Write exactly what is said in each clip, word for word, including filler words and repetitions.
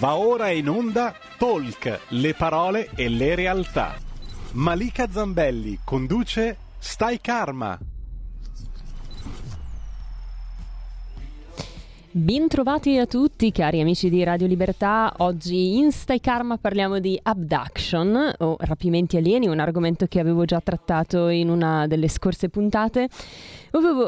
Va ora in onda Talk, le parole e le realtà. Malika Zambelli conduce Stai Karma. Bentrovati a tutti cari amici di Radio Libertà. Oggi in Stai Karma parliamo di abduction o rapimenti alieni, un argomento che avevo già trattato in una delle scorse puntate.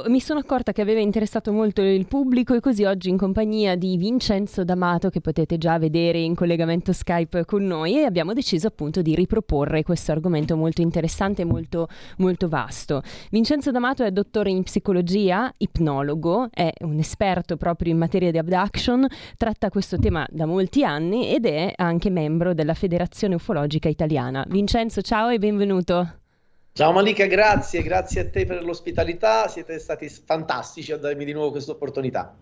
Mi sono accorta che aveva interessato molto il pubblico e così oggi in compagnia di Vincenzo D'Amato, che potete già vedere in collegamento Skype con noi, e abbiamo deciso appunto di riproporre questo argomento molto interessante e molto, molto vasto. Vincenzo D'Amato è dottore in psicologia, ipnologo, è un esperto proprio in materia di abduction, tratta questo tema da molti anni ed è anche membro della Federazione Ufologica Italiana. Vincenzo, ciao e benvenuto. Ciao Malika, grazie, grazie a te per l'ospitalità, siete stati fantastici a darmi di nuovo questa opportunità.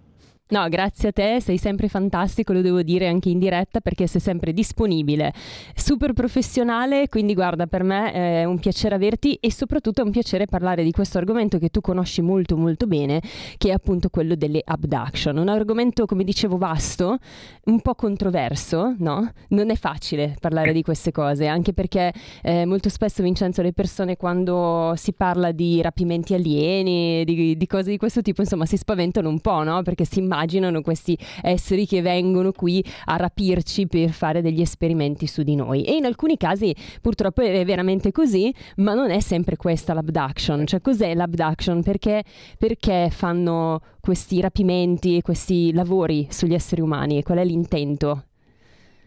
No, grazie a te, sei sempre fantastico, lo devo dire anche in diretta perché sei sempre disponibile, super professionale, quindi guarda, per me è un piacere averti e soprattutto è un piacere parlare di questo argomento che tu conosci molto molto bene, che è appunto quello delle abduction, un argomento, come dicevo, vasto, un po' controverso, no? Non è facile parlare di queste cose, anche perché eh, molto spesso, Vincenzo, le persone quando si parla di rapimenti alieni, di, di cose di questo tipo, insomma, si spaventano un po', no? Perché si immaginano immaginano questi esseri che vengono qui a rapirci per fare degli esperimenti su di noi, e in alcuni casi purtroppo è veramente così, ma non è sempre questa l'abduction. Cioè, cos'è l'abduction? Perché, perché fanno questi rapimenti e questi lavori sugli esseri umani e qual è l'intento?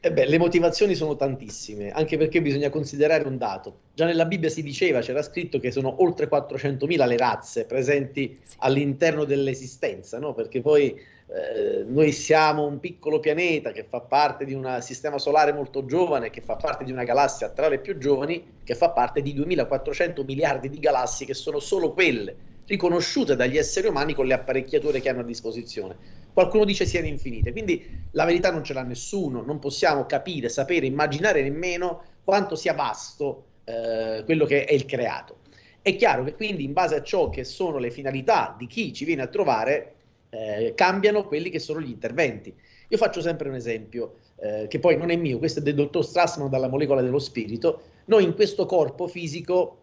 Eh beh, le motivazioni sono tantissime, anche perché bisogna considerare un dato. Già nella Bibbia si diceva, c'era scritto che sono oltre quattrocentomila le razze presenti sì. all'interno dell'esistenza, no? Perché poi eh, noi siamo un piccolo pianeta che fa parte di un sistema solare molto giovane, che fa parte di una galassia tra le più giovani, che fa parte di duemilaquattrocento miliardi di galassie che sono solo quelle riconosciute dagli esseri umani con le apparecchiature che hanno a disposizione. Qualcuno dice siano infinite, quindi la verità non ce l'ha nessuno, non possiamo capire, sapere, immaginare nemmeno quanto sia vasto eh, quello che è il creato. È chiaro che quindi in base a ciò che sono le finalità di chi ci viene a trovare eh, cambiano quelli che sono gli interventi. Io faccio sempre un esempio eh, che poi non è mio, questo è del dottor Strassman dalla molecola dello spirito. Noi in questo corpo fisico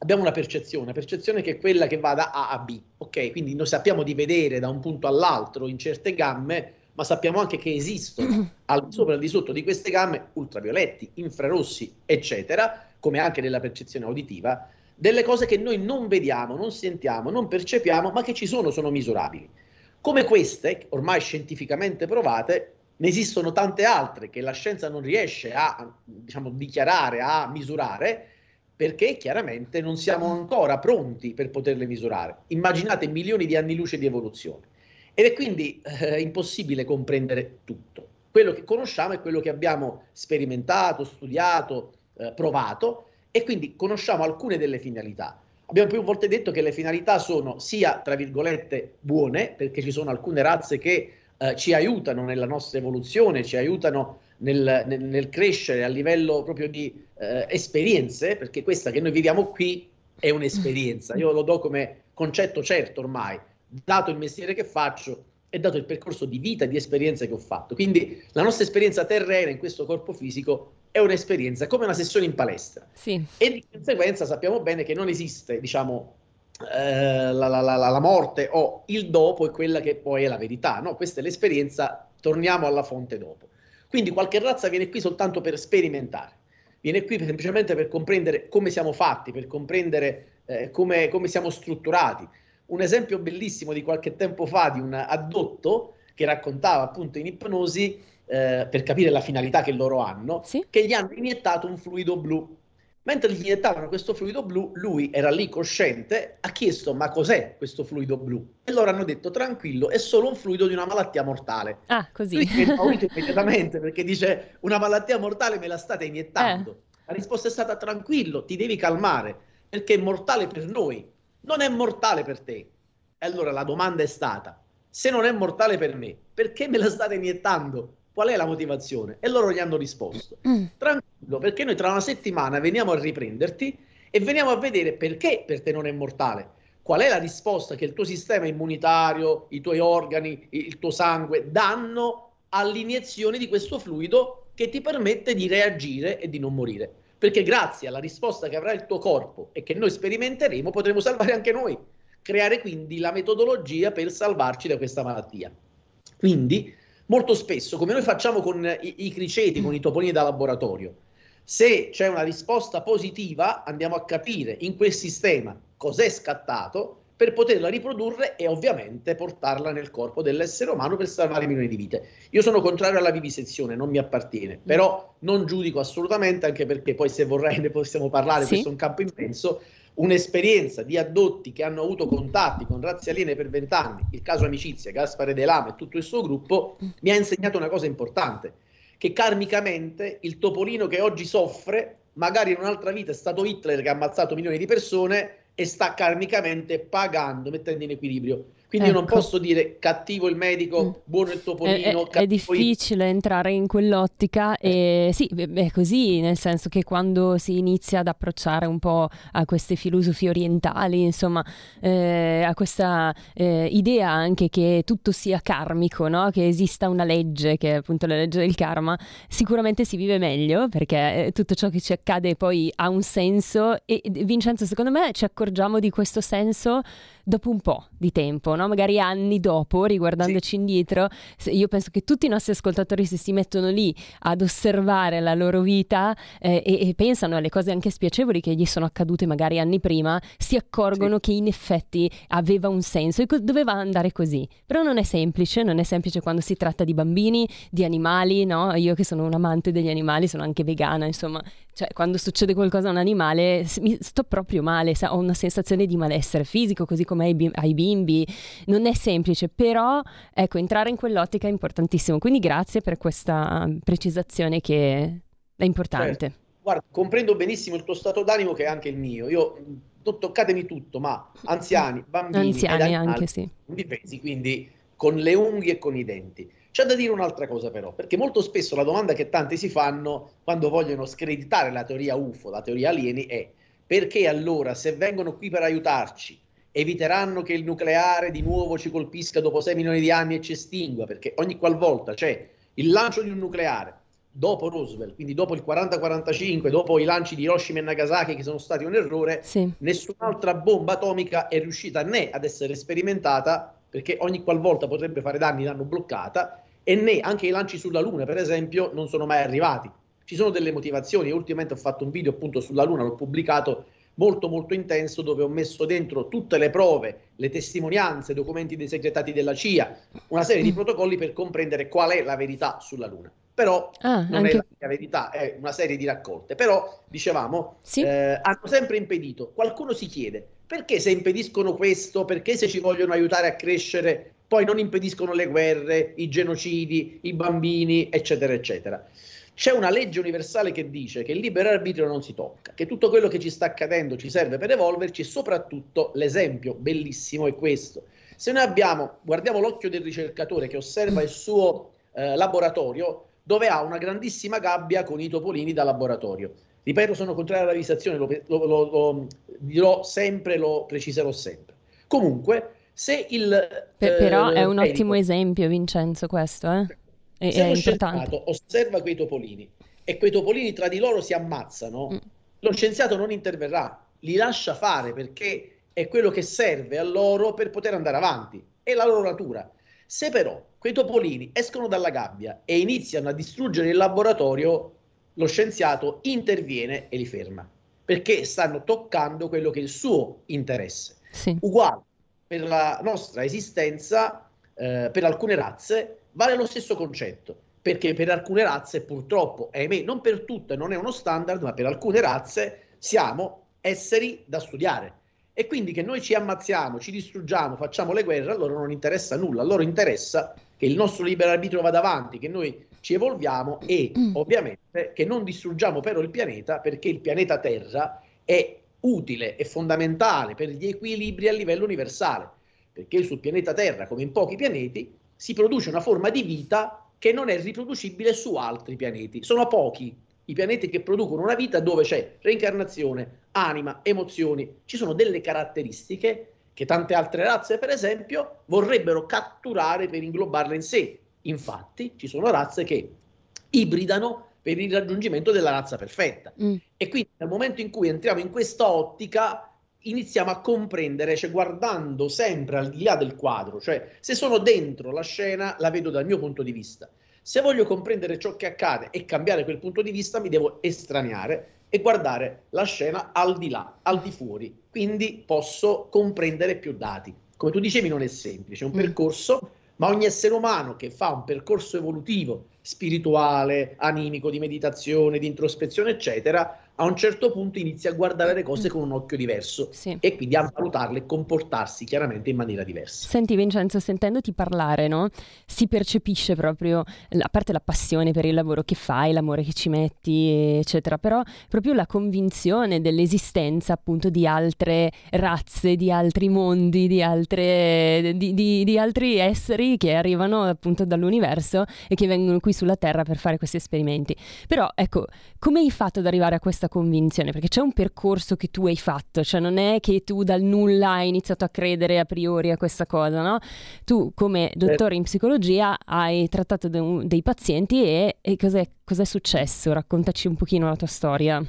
abbiamo una percezione, una percezione che è quella che va da A a B, ok? Quindi noi sappiamo di vedere da un punto all'altro in certe gamme, ma sappiamo anche che esistono al di sopra e al di sotto di queste gamme ultravioletti, infrarossi, eccetera, come anche nella percezione uditiva, delle cose che noi non vediamo, non sentiamo, non percepiamo, ma che ci sono, sono misurabili. Come queste, ormai scientificamente provate, ne esistono tante altre che la scienza non riesce a, diciamo, dichiarare, a misurare, perché chiaramente non siamo ancora pronti per poterle misurare. Immaginate milioni di anni luce di evoluzione. Ed è quindi eh, impossibile comprendere tutto. Quello che conosciamo è quello che abbiamo sperimentato, studiato, eh, provato, e quindi conosciamo alcune delle finalità. Abbiamo più volte detto che le finalità sono sia, tra virgolette, buone, perché ci sono alcune razze che eh, ci aiutano nella nostra evoluzione, ci aiutano Nel, nel, nel crescere a livello proprio di eh, esperienze, perché questa che noi viviamo qui è un'esperienza. Io lo do come concetto certo ormai, dato il mestiere che faccio e dato il percorso di vita e di esperienze che ho fatto. Quindi la nostra esperienza terrena in questo corpo fisico è un'esperienza come una sessione in palestra. Sì. E di conseguenza sappiamo bene che non esiste, diciamo, eh, la, la, la, la morte o il dopo è quella che poi è la verità, no? Questa è l'esperienza, torniamo alla fonte dopo. Quindi qualche razza viene qui soltanto per sperimentare, viene qui semplicemente per comprendere come siamo fatti, per comprendere eh, come, come siamo strutturati. Un esempio bellissimo di qualche tempo fa di un addotto che raccontava appunto in ipnosi, eh, per capire la finalità che loro hanno, sì? Che gli hanno iniettato un fluido blu. Mentre gli iniettavano questo fluido blu, lui era lì cosciente, ha chiesto ma cos'è questo fluido blu? E loro hanno detto tranquillo, è solo un fluido di una malattia mortale. Ah, così. Lui si è paurito immediatamente perché dice una malattia mortale me la state iniettando. Eh. La risposta è stata tranquillo, ti devi calmare perché è mortale per noi, non è mortale per te. E allora la domanda è stata, se non è mortale per me, perché me la state iniettando? Qual è la motivazione? E loro gli hanno risposto, tranquillo, perché noi tra una settimana veniamo a riprenderti e veniamo a vedere perché per te non è mortale, qual è la risposta che il tuo sistema immunitario, i tuoi organi, il tuo sangue danno all'iniezione di questo fluido che ti permette di reagire e di non morire. Perché grazie alla risposta che avrà il tuo corpo e che noi sperimenteremo, potremo salvare anche noi, creare quindi la metodologia per salvarci da questa malattia. Quindi, molto spesso, come noi facciamo con i, i criceti, con i topolini da laboratorio, se c'è una risposta positiva andiamo a capire in quel sistema cos'è scattato per poterla riprodurre e ovviamente portarla nel corpo dell'essere umano per salvare milioni di vite. Io sono contrario alla vivisezione, non mi appartiene, però non giudico assolutamente, anche perché poi se vorrei ne possiamo parlare, sì. Questo è un campo immenso. Un'esperienza di addotti che hanno avuto contatti con razze aliene per vent'anni, il caso Amicizia, Gaspare De Lama e tutto il suo gruppo, mi ha insegnato una cosa importante, che karmicamente il topolino che oggi soffre, magari in un'altra vita è stato Hitler che ha ammazzato milioni di persone, e sta karmicamente pagando, mettendo in equilibrio. Quindi ecco. Io non posso dire cattivo il medico, mm. buono il topolino. È, è, è difficile il... entrare in quell'ottica, eh. e sì, è così, nel senso che quando si inizia ad approcciare un po' a queste filosofie orientali, insomma, eh, a questa eh, idea anche che tutto sia karmico, no? Che esista una legge, che è appunto la legge del karma, sicuramente si vive meglio, perché tutto ciò che ci accade poi ha un senso, e Vincenzo, secondo me ci accorgiamo di questo senso dopo un po' di tempo, no? Magari anni dopo, riguardandoci sì. indietro, io penso che tutti i nostri ascoltatori, se si mettono lì ad osservare la loro vita eh, e, e pensano alle cose anche spiacevoli che gli sono accadute magari anni prima, si accorgono sì. che in effetti aveva un senso e co- doveva andare così. Però non è semplice, non è semplice quando si tratta di bambini, di animali, no? Io che sono un amante degli animali, sono anche vegana, insomma, cioè quando succede qualcosa a un animale mi sto proprio male, ho una sensazione di malessere fisico, così come ai, bim- ai bimbi. Non è semplice, però ecco, entrare in quell'ottica è importantissimo, quindi grazie per questa precisazione che è importante. Certo. Guarda, comprendo benissimo il tuo stato d'animo, che è anche il mio. Io to- toccatemi tutto, ma anziani, bambini, anziani anche, sì, difesi, quindi con le unghie e con i denti. C'è da dire un'altra cosa però, perché molto spesso la domanda che tanti si fanno quando vogliono screditare la teoria U F O, la teoria alieni, è: perché allora, se vengono qui per aiutarci, eviteranno che il nucleare di nuovo ci colpisca dopo sei milioni di anni e ci estingua? Perché ogni qualvolta c'è il lancio di un nucleare, dopo Roosevelt, quindi dopo il quaranta quarantacinque, dopo i lanci di Hiroshima e Nagasaki che sono stati un errore, sì. nessun'altra bomba atomica è riuscita né ad essere sperimentata, perché ogni qualvolta potrebbe fare danni, l'hanno bloccata, e né anche i lanci sulla Luna, per esempio, non sono mai arrivati. Ci sono delle motivazioni. Io ultimamente ho fatto un video appunto sulla Luna, l'ho pubblicato, molto molto intenso, dove ho messo dentro tutte le prove, le testimonianze, documenti dei segretati della C I A, una serie di protocolli per comprendere qual è la verità sulla Luna. Però ah, non anche... è la mia verità, è una serie di raccolte. Però, dicevamo, sì? eh, hanno sempre impedito. Qualcuno si chiede: perché se impediscono questo, perché se ci vogliono aiutare a crescere, poi non impediscono le guerre, i genocidi, i bambini, eccetera, eccetera. C'è una legge universale che dice che il libero arbitrio non si tocca, che tutto quello che ci sta accadendo ci serve per evolverci, e soprattutto l'esempio bellissimo è questo. Se noi abbiamo, guardiamo l'occhio del ricercatore che osserva il suo eh, laboratorio, dove ha una grandissima gabbia con i topolini da laboratorio. Ripeto, sono contrario alla vivisezione, lo, lo, lo, lo dirò sempre, lo preciserò sempre. Comunque, se il... Per, eh, però è un medico, ottimo esempio, Vincenzo, questo, eh? E, se lo scienziato osserva quei topolini e quei topolini tra di loro si ammazzano, mm. lo scienziato non interverrà, li lascia fare, perché è quello che serve a loro per poter andare avanti, è la loro natura. Se però quei topolini escono dalla gabbia e iniziano a distruggere il laboratorio, lo scienziato interviene e li ferma, perché stanno toccando quello che è il suo interesse. Sì. Uguale per la nostra esistenza, eh, per alcune razze vale lo stesso concetto, perché per alcune razze, purtroppo, ahimè, non per tutte, non è uno standard, ma per alcune razze siamo esseri da studiare. E quindi che noi ci ammazziamo, ci distruggiamo, facciamo le guerre, a loro non interessa nulla, a loro interessa che il nostro libero arbitrio vada avanti, che noi ci evolviamo e, ovviamente, che non distruggiamo però il pianeta, perché il pianeta Terra è utile e fondamentale per gli equilibri a livello universale, perché sul pianeta Terra, come in pochi pianeti, si produce una forma di vita che non è riproducibile su altri pianeti. Sono pochi i pianeti che producono una vita dove c'è reincarnazione, anima, emozioni. Ci sono delle caratteristiche che tante altre razze, per esempio, vorrebbero catturare per inglobarle in sé. Infatti ci sono razze che ibridano per il raggiungimento della razza perfetta. Mm. E quindi nel momento in cui entriamo in questa ottica iniziamo a comprendere, cioè guardando sempre al di là del quadro, cioè se sono dentro la scena la vedo dal mio punto di vista. Se voglio comprendere ciò che accade e cambiare quel punto di vista mi devo estraniare e guardare la scena al di là, al di fuori, quindi posso comprendere più dati. Come tu dicevi non è semplice, è un mm. percorso, ma ogni essere umano che fa un percorso evolutivo, spirituale, animico, di meditazione, di introspezione, eccetera, a un certo punto inizia a guardare le cose con un occhio diverso, sì, e quindi a valutarle e comportarsi chiaramente in maniera diversa. Senti Vincenzo, sentendoti parlare, no? Si percepisce proprio, a parte la passione per il lavoro che fai, l'amore che ci metti, eccetera, però proprio la convinzione dell'esistenza appunto di altre razze, di altri mondi, di, altre, di, di, di altri esseri che arrivano appunto dall'universo e che vengono qui sulla Terra per fare questi esperimenti. Però ecco, come hai fatto ad arrivare a questa convinzione? Perché c'è un percorso che tu hai fatto, cioè non è che tu dal nulla hai iniziato a credere a priori a questa cosa, no? Tu come dottore in psicologia hai trattato de- dei pazienti e, e cos'è, cos'è successo? Raccontaci un pochino la tua storia.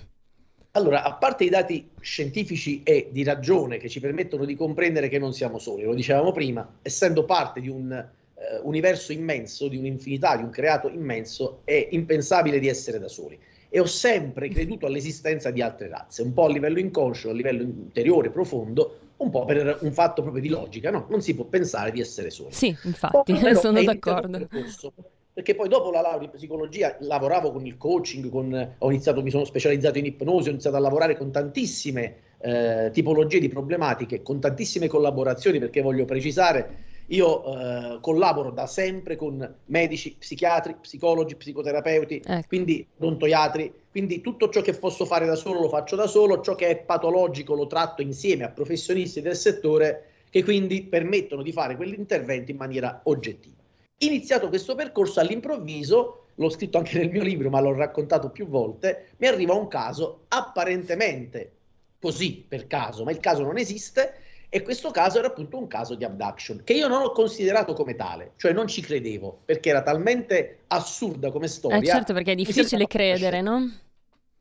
Allora, a parte i dati scientifici e di ragione che ci permettono di comprendere che non siamo soli, lo dicevamo prima, essendo parte di un eh, universo immenso, di un'infinità, di un creato immenso, è impensabile di essere da soli. E ho sempre creduto all'esistenza di altre razze, un po' a livello inconscio, a livello interiore, profondo, un po' per un fatto proprio di logica, no? Non si può pensare di essere soli. Sì, infatti, poi, però, sono d'accordo. Percorso, perché poi dopo la laurea in psicologia lavoravo con il coaching, con, ho iniziato, mi sono specializzato in ipnosi, ho iniziato a lavorare con tantissime eh, tipologie di problematiche, con tantissime collaborazioni, perché voglio precisare, io eh, collaboro da sempre con medici, psichiatri, psicologi, psicoterapeuti, ecco, quindi odontoiatri, quindi tutto ciò che posso fare da solo lo faccio da solo, ciò che è patologico lo tratto insieme a professionisti del settore che quindi permettono di fare quell'intervento in maniera oggettiva. Iniziato questo percorso all'improvviso, l'ho scritto anche nel mio libro ma l'ho raccontato più volte, mi arriva un caso apparentemente così per caso, ma il caso non esiste. E questo caso era appunto un caso di abduction, che io non ho considerato come tale, cioè non ci credevo, perché era talmente assurda come storia. Eh certo, perché è difficile credere, no?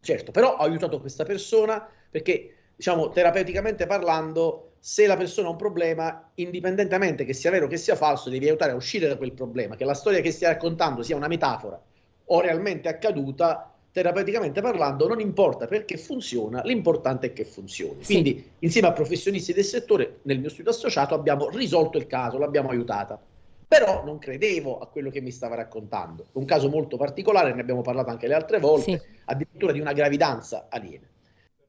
Certo, però ho aiutato questa persona, perché, diciamo, terapeuticamente parlando, se la persona ha un problema, indipendentemente che sia vero o che sia falso, devi aiutare a uscire da quel problema, che la storia che stia raccontando sia una metafora o realmente accaduta, terapeuticamente parlando non importa perché funziona, l'importante è che funzioni. Sì. Quindi insieme a professionisti del settore nel mio studio associato abbiamo risolto il caso, l'abbiamo aiutata, però non credevo a quello che mi stava raccontando, un caso molto particolare, ne abbiamo parlato anche le altre volte, sì, addirittura di una gravidanza aliena.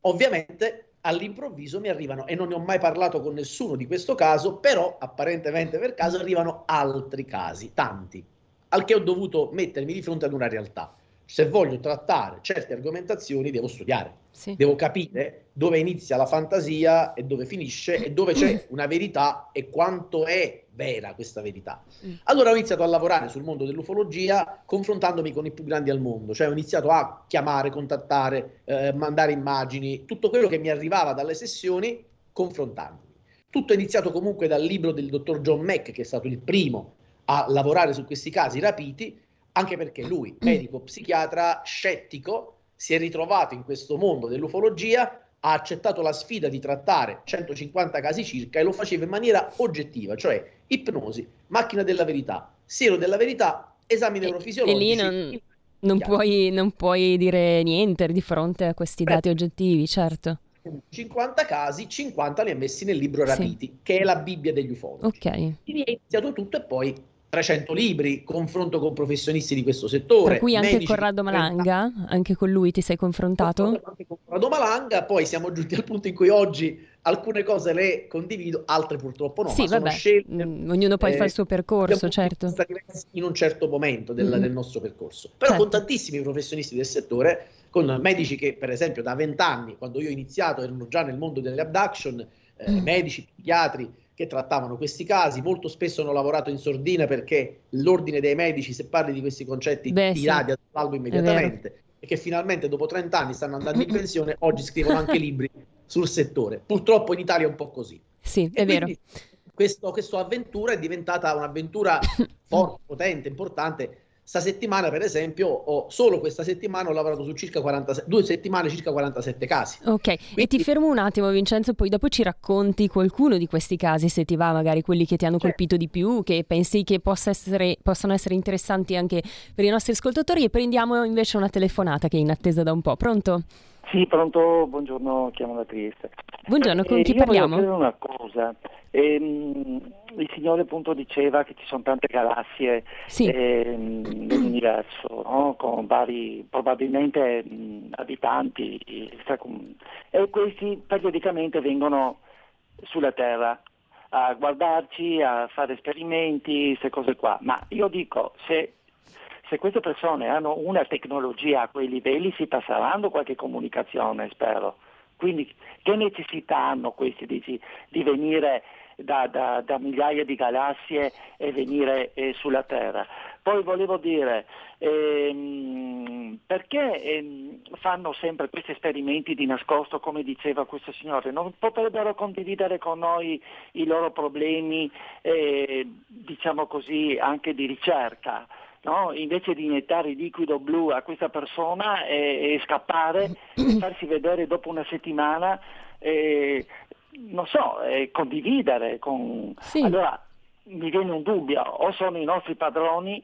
Ovviamente all'improvviso mi arrivano, e non ne ho mai parlato con nessuno di questo caso, però apparentemente per caso arrivano altri casi, tanti, al che ho dovuto mettermi di fronte ad una realtà. Se voglio trattare certe argomentazioni devo studiare, sì, devo capire dove inizia la fantasia e dove finisce e dove c'è una verità e quanto è vera questa verità. Allora ho iniziato a lavorare sul mondo dell'ufologia confrontandomi con i più grandi al mondo, cioè ho iniziato a chiamare, contattare, eh, mandare immagini, tutto quello che mi arrivava dalle sessioni confrontandomi. Tutto è iniziato comunque dal libro del dottor John Mack, che è stato il primo a lavorare su questi casi rapiti, anche perché lui, medico psichiatra scettico, si è ritrovato in questo mondo dell'ufologia, ha accettato la sfida di trattare centocinquanta casi circa e lo faceva in maniera oggettiva, cioè ipnosi, macchina della verità, siero della verità, esami neurofisiologici. E lì non, non, puoi, non puoi dire niente di fronte a questi dati Beh, oggettivi, certo. cinquanta casi, cinquanta li ha messi nel libro Rapiti, sì, che è la Bibbia degli ufologi. Okay. Quindi è iniziato tutto e poi trecento libri, confronto con professionisti di questo settore. Per cui anche Corrado Malanga, anche con lui ti sei confrontato? Anche con Corrado Malanga, poi siamo giunti al punto in cui oggi alcune cose le condivido, altre purtroppo no. Sì, ma sono vabbè, scelte, ognuno poi eh, fa il suo percorso, certo. In un certo momento del, mm. del nostro percorso. Però certo, con tantissimi professionisti del settore, con medici che per esempio da vent'anni, quando io ho iniziato, erano già nel mondo delle abduction, eh, mm. medici, psichiatri, che trattavano questi casi, molto spesso hanno lavorato in sordina perché l'ordine dei medici, se parli di questi concetti, Beh, ti sì. radia dall'albo immediatamente, e che finalmente dopo trent'anni stanno andando in pensione, oggi scrivono anche libri sul settore. Purtroppo in Italia è un po' così. Sì, e è vero. questo, questa avventura è diventata un'avventura forte, potente, importante. Sta settimana, per esempio, ho, solo questa settimana ho lavorato su circa quarantasette, due settimane, circa quarantasette casi. Ok, quindi... e ti fermo un attimo, Vincenzo, poi dopo ci racconti qualcuno di questi casi, se ti va, magari quelli che ti hanno certo. colpito di più, che pensi che possa essere, possano essere interessanti anche per i nostri ascoltatori, e prendiamo invece una telefonata che è in attesa da un po'. Pronto? Sì, pronto, buongiorno, chiamo da Trieste. Buongiorno, con eh, chi parliamo? Io volevo chiedere una cosa. Ehm, il signore appunto diceva che ci sono tante galassie sì. ehm, nell'universo, no? Con vari, probabilmente, mh, abitanti, e questi periodicamente vengono sulla Terra a guardarci, a fare esperimenti, queste cose qua. Ma io dico, se... se queste persone hanno una tecnologia a quei livelli, si passeranno qualche comunicazione, spero. Quindi che necessità hanno questi, dici, di venire da, da, da migliaia di galassie e venire eh, sulla Terra? Poi volevo dire, ehm, perché ehm, fanno sempre questi esperimenti di nascosto, come diceva questo signore? Non potrebbero condividere con noi i loro problemi, eh, diciamo così, anche di ricerca? No, invece di iniettare il liquido blu a questa persona e, e scappare e farsi vedere dopo una settimana, e, non so, e condividere con... Sì. Allora mi viene un dubbio, o sono i nostri padroni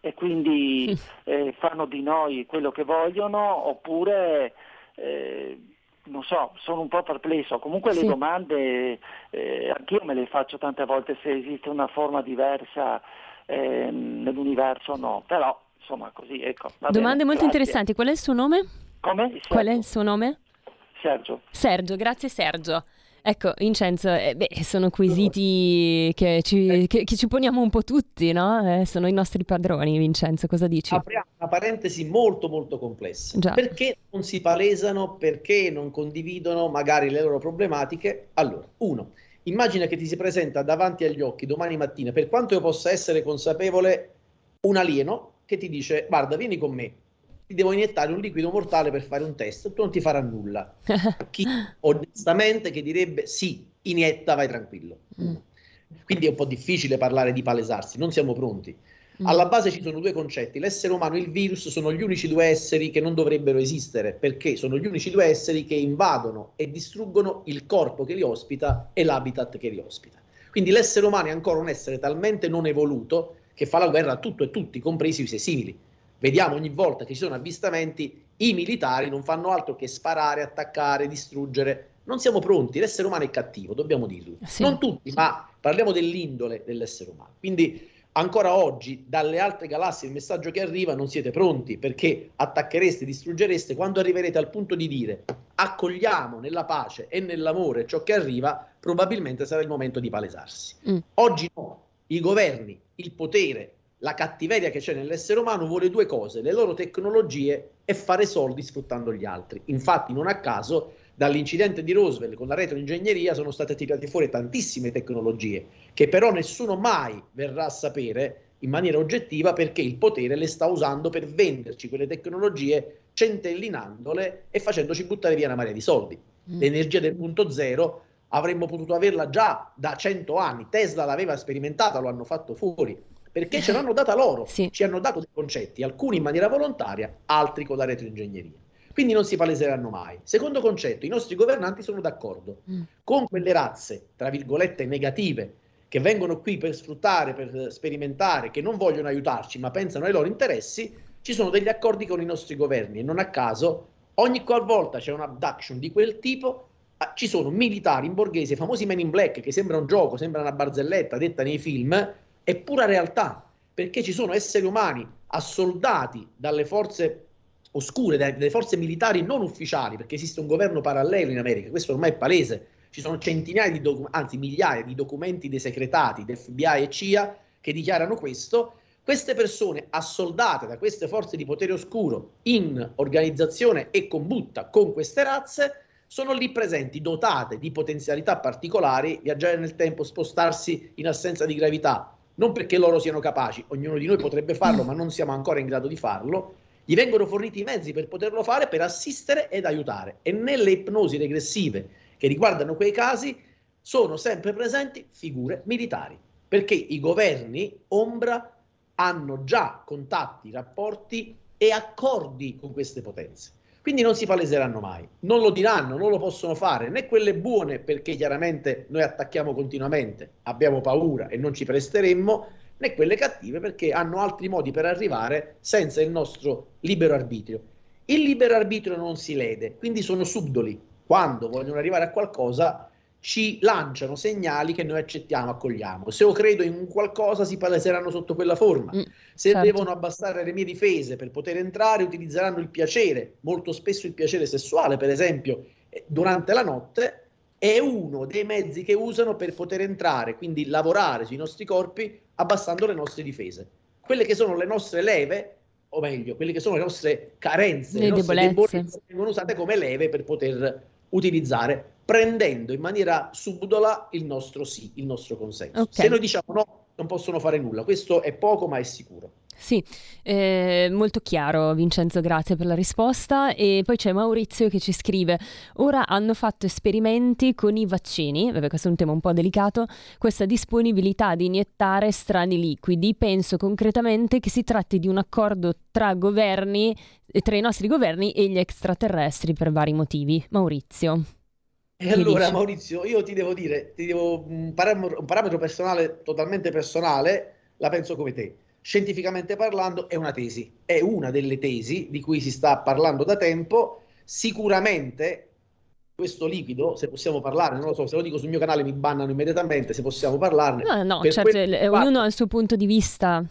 e quindi sì. eh, fanno di noi quello che vogliono, oppure... Eh, non so, sono un po' perplesso. Comunque sì. le domande, eh, anch'io me le faccio tante volte, se esiste una forma diversa eh, nell'universo, no. Però, insomma, così, ecco. Va domande bene, molto grazie. Interessanti. Qual è il suo nome? Come? Sergio. Qual è il suo nome? Sergio. Sergio, grazie Sergio. Ecco, Vincenzo, eh, beh, sono quesiti che ci, che, che ci poniamo un po' tutti, no? Eh, sono i nostri padroni, Vincenzo, cosa dici? Apriamo una parentesi molto molto complessa. Già. Perché non si palesano, perché non condividono magari le loro problematiche? Allora, uno, immagina che ti si presenta davanti agli occhi domani mattina, per quanto io possa essere consapevole, un alieno che ti dice, guarda, vieni con me. Ti devo iniettare un liquido mortale per fare un test, tu non ti farà nulla. Chi onestamente che direbbe sì, inietta, vai tranquillo. Mm. Quindi è un po' difficile parlare di palesarsi, non siamo pronti. Mm. Alla base ci sono due concetti, l'essere umano e il virus sono gli unici due esseri che non dovrebbero esistere, perché sono gli unici due esseri che invadono e distruggono il corpo che li ospita e l'habitat che li ospita. Quindi l'essere umano è ancora un essere talmente non evoluto che fa la guerra a tutto e tutti, compresi i suoi simili. Vediamo ogni volta che ci sono avvistamenti, i militari non fanno altro che sparare, attaccare, distruggere. Non siamo pronti, l'essere umano è cattivo, dobbiamo dirlo. Sì. Non tutti, ma parliamo dell'indole dell'essere umano. Quindi ancora oggi dalle altre galassie il messaggio che arriva, non siete pronti, perché attacchereste, distruggereste. Quando arriverete al punto di dire accogliamo nella pace e nell'amore ciò che arriva, probabilmente sarà il momento di palesarsi. Mm. Oggi no, i governi, il potere, la cattiveria che c'è nell'essere umano vuole due cose, le loro tecnologie e fare soldi sfruttando gli altri. Infatti non a caso dall'incidente di Roswell con la retroingegneria sono state tirate fuori tantissime tecnologie che però nessuno mai verrà a sapere in maniera oggettiva perché il potere le sta usando per venderci quelle tecnologie centellinandole e facendoci buttare via una marea di soldi. Mm. L'energia del punto zero avremmo potuto averla già da cento anni, Tesla l'aveva sperimentata, lo hanno fatto fuori. Perché ce l'hanno data loro, sì. ci hanno dato dei concetti, alcuni in maniera volontaria, altri con la retroingegneria. Quindi non si paleseranno mai. Secondo concetto, i nostri governanti sono d'accordo mm. con quelle razze, tra virgolette, negative, che vengono qui per sfruttare, per sperimentare, che non vogliono aiutarci, ma pensano ai loro interessi, ci sono degli accordi con i nostri governi. E non a caso, ogni qualvolta c'è un'abduction di quel tipo, ci sono militari in borghese, i famosi Men in Black, che sembra un gioco, sembra una barzelletta detta nei film, è pura realtà, perché ci sono esseri umani assoldati dalle forze oscure, dalle forze militari non ufficiali, perché esiste un governo parallelo in America, questo ormai è palese, ci sono centinaia di docu- anzi migliaia di documenti desecretati dell'F B I e C I A che dichiarano questo, queste persone assoldate da queste forze di potere oscuro in organizzazione e combutta con queste razze, sono lì presenti, dotate di potenzialità particolari, viaggiare nel tempo, spostarsi in assenza di gravità, non perché loro siano capaci, ognuno di noi potrebbe farlo, ma non siamo ancora in grado di farlo, gli vengono forniti i mezzi per poterlo fare, per assistere ed aiutare. E nelle ipnosi regressive che riguardano quei casi, sono sempre presenti figure militari, perché i governi ombra hanno già contatti, rapporti e accordi con queste potenze. Quindi non si paleseranno mai, non lo diranno, non lo possono fare, né quelle buone, perché chiaramente noi attacchiamo continuamente, abbiamo paura e non ci presteremmo, né quelle cattive, perché hanno altri modi per arrivare senza il nostro libero arbitrio. Il libero arbitrio non si lede, quindi sono subdoli. Quando vogliono arrivare a qualcosa ci lanciano segnali che noi accettiamo, accogliamo. Se io credo in un qualcosa si paleseranno sotto quella forma. Mm, se certo. devono abbassare le mie difese per poter entrare utilizzeranno il piacere, molto spesso il piacere sessuale per esempio, durante la notte è uno dei mezzi che usano per poter entrare, quindi lavorare sui nostri corpi abbassando le nostre difese. Quelle che sono le nostre leve, o meglio, quelle che sono le nostre carenze, le, le nostre debolezze vengono usate come leve per poter utilizzare, prendendo in maniera subdola il nostro sì, il nostro consenso. Okay. Se noi diciamo no, non possono fare nulla. Questo è poco, ma è sicuro. Sì, eh, molto chiaro Vincenzo, grazie per la risposta. E poi c'è Maurizio che ci scrive: ora hanno fatto esperimenti con i vaccini, vabbè, questo è un tema un po' delicato, questa disponibilità di iniettare strani liquidi, penso concretamente che si tratti di un accordo tra governi, tra i nostri governi e gli extraterrestri per vari motivi. Maurizio. E allora dice? Maurizio, io ti devo dire, ti devo un parametro, un parametro personale, totalmente personale, la penso come te. Scientificamente parlando è una tesi, è una delle tesi di cui si sta parlando da tempo. Sicuramente questo liquido, se possiamo parlarne, non lo so, se lo dico sul mio canale mi bannano immediatamente, se possiamo parlarne. No, no, per certo, quel... ognuno ha il suo punto di vista.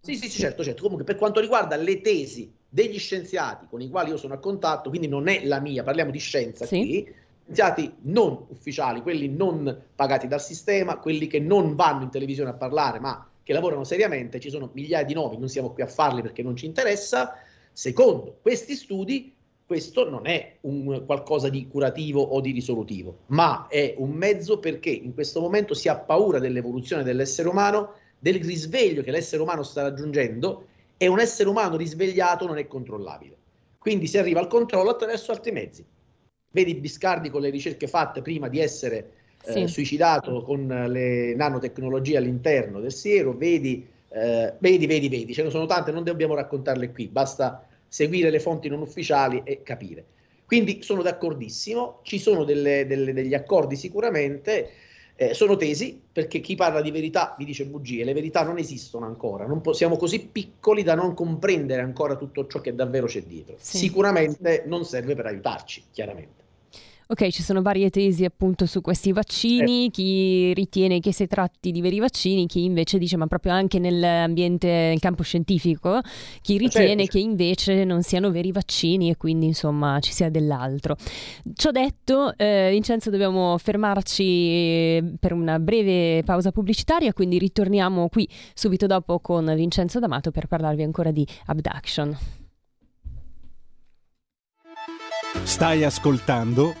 Sì, sì, sì, certo, certo. Comunque per quanto riguarda le tesi degli scienziati con i quali io sono a contatto, quindi non è la mia, parliamo di scienza sì. qui, scienziati non ufficiali, quelli non pagati dal sistema, quelli che non vanno in televisione a parlare, ma che lavorano seriamente, ci sono migliaia di nomi, non siamo qui a farli perché non ci interessa. Secondo questi studi, questo non è un qualcosa di curativo o di risolutivo, ma è un mezzo perché in questo momento si ha paura dell'evoluzione dell'essere umano, del risveglio che l'essere umano sta raggiungendo, e un essere umano risvegliato non è controllabile. Quindi si arriva al controllo attraverso altri mezzi. Vedi Biscardi con le ricerche fatte prima di essere Sì. Eh, suicidato con le nanotecnologie all'interno del siero, vedi, eh, vedi, vedi, vedi, ce ne sono tante, non dobbiamo raccontarle qui, basta seguire le fonti non ufficiali e capire. Quindi sono d'accordissimo, ci sono delle, delle, degli accordi sicuramente, eh, sono tesi, perché chi parla di verità vi dice bugie, le verità non esistono ancora, non possiamo così piccoli da non comprendere ancora tutto ciò che davvero c'è dietro. Sì. Sicuramente non serve per aiutarci, chiaramente. Ok, ci sono varie tesi appunto su questi vaccini, eh. chi ritiene che si tratti di veri vaccini, chi invece dice, ma proprio anche nell'ambiente, nel campo scientifico, chi ritiene certo. che invece non siano veri vaccini e quindi insomma ci sia dell'altro. Ciò detto, eh, Vincenzo, dobbiamo fermarci per una breve pausa pubblicitaria, quindi ritorniamo qui subito dopo con Vincenzo D'Amato per parlarvi ancora di Abduction. Stai ascoltando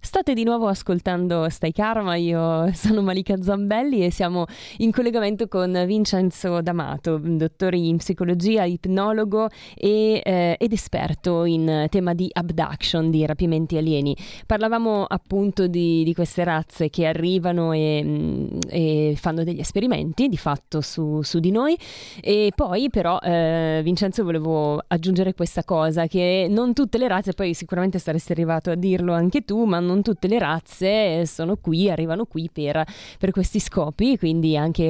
State di nuovo ascoltando Stai Karma, io sono Malika Zambelli e siamo in collegamento con Vincenzo D'Amato, dottore in psicologia, ipnologo e, eh, ed esperto in tema di abduction, di rapimenti alieni. Parlavamo appunto di, di queste razze che arrivano e, e fanno degli esperimenti di fatto su, su di noi, e poi però eh, Vincenzo, volevo aggiungere questa cosa, che non tutte le razze, poi sicuramente saresti arrivato a dirlo anche tu, ma non tutte le razze sono qui, arrivano qui per, per questi scopi, quindi anche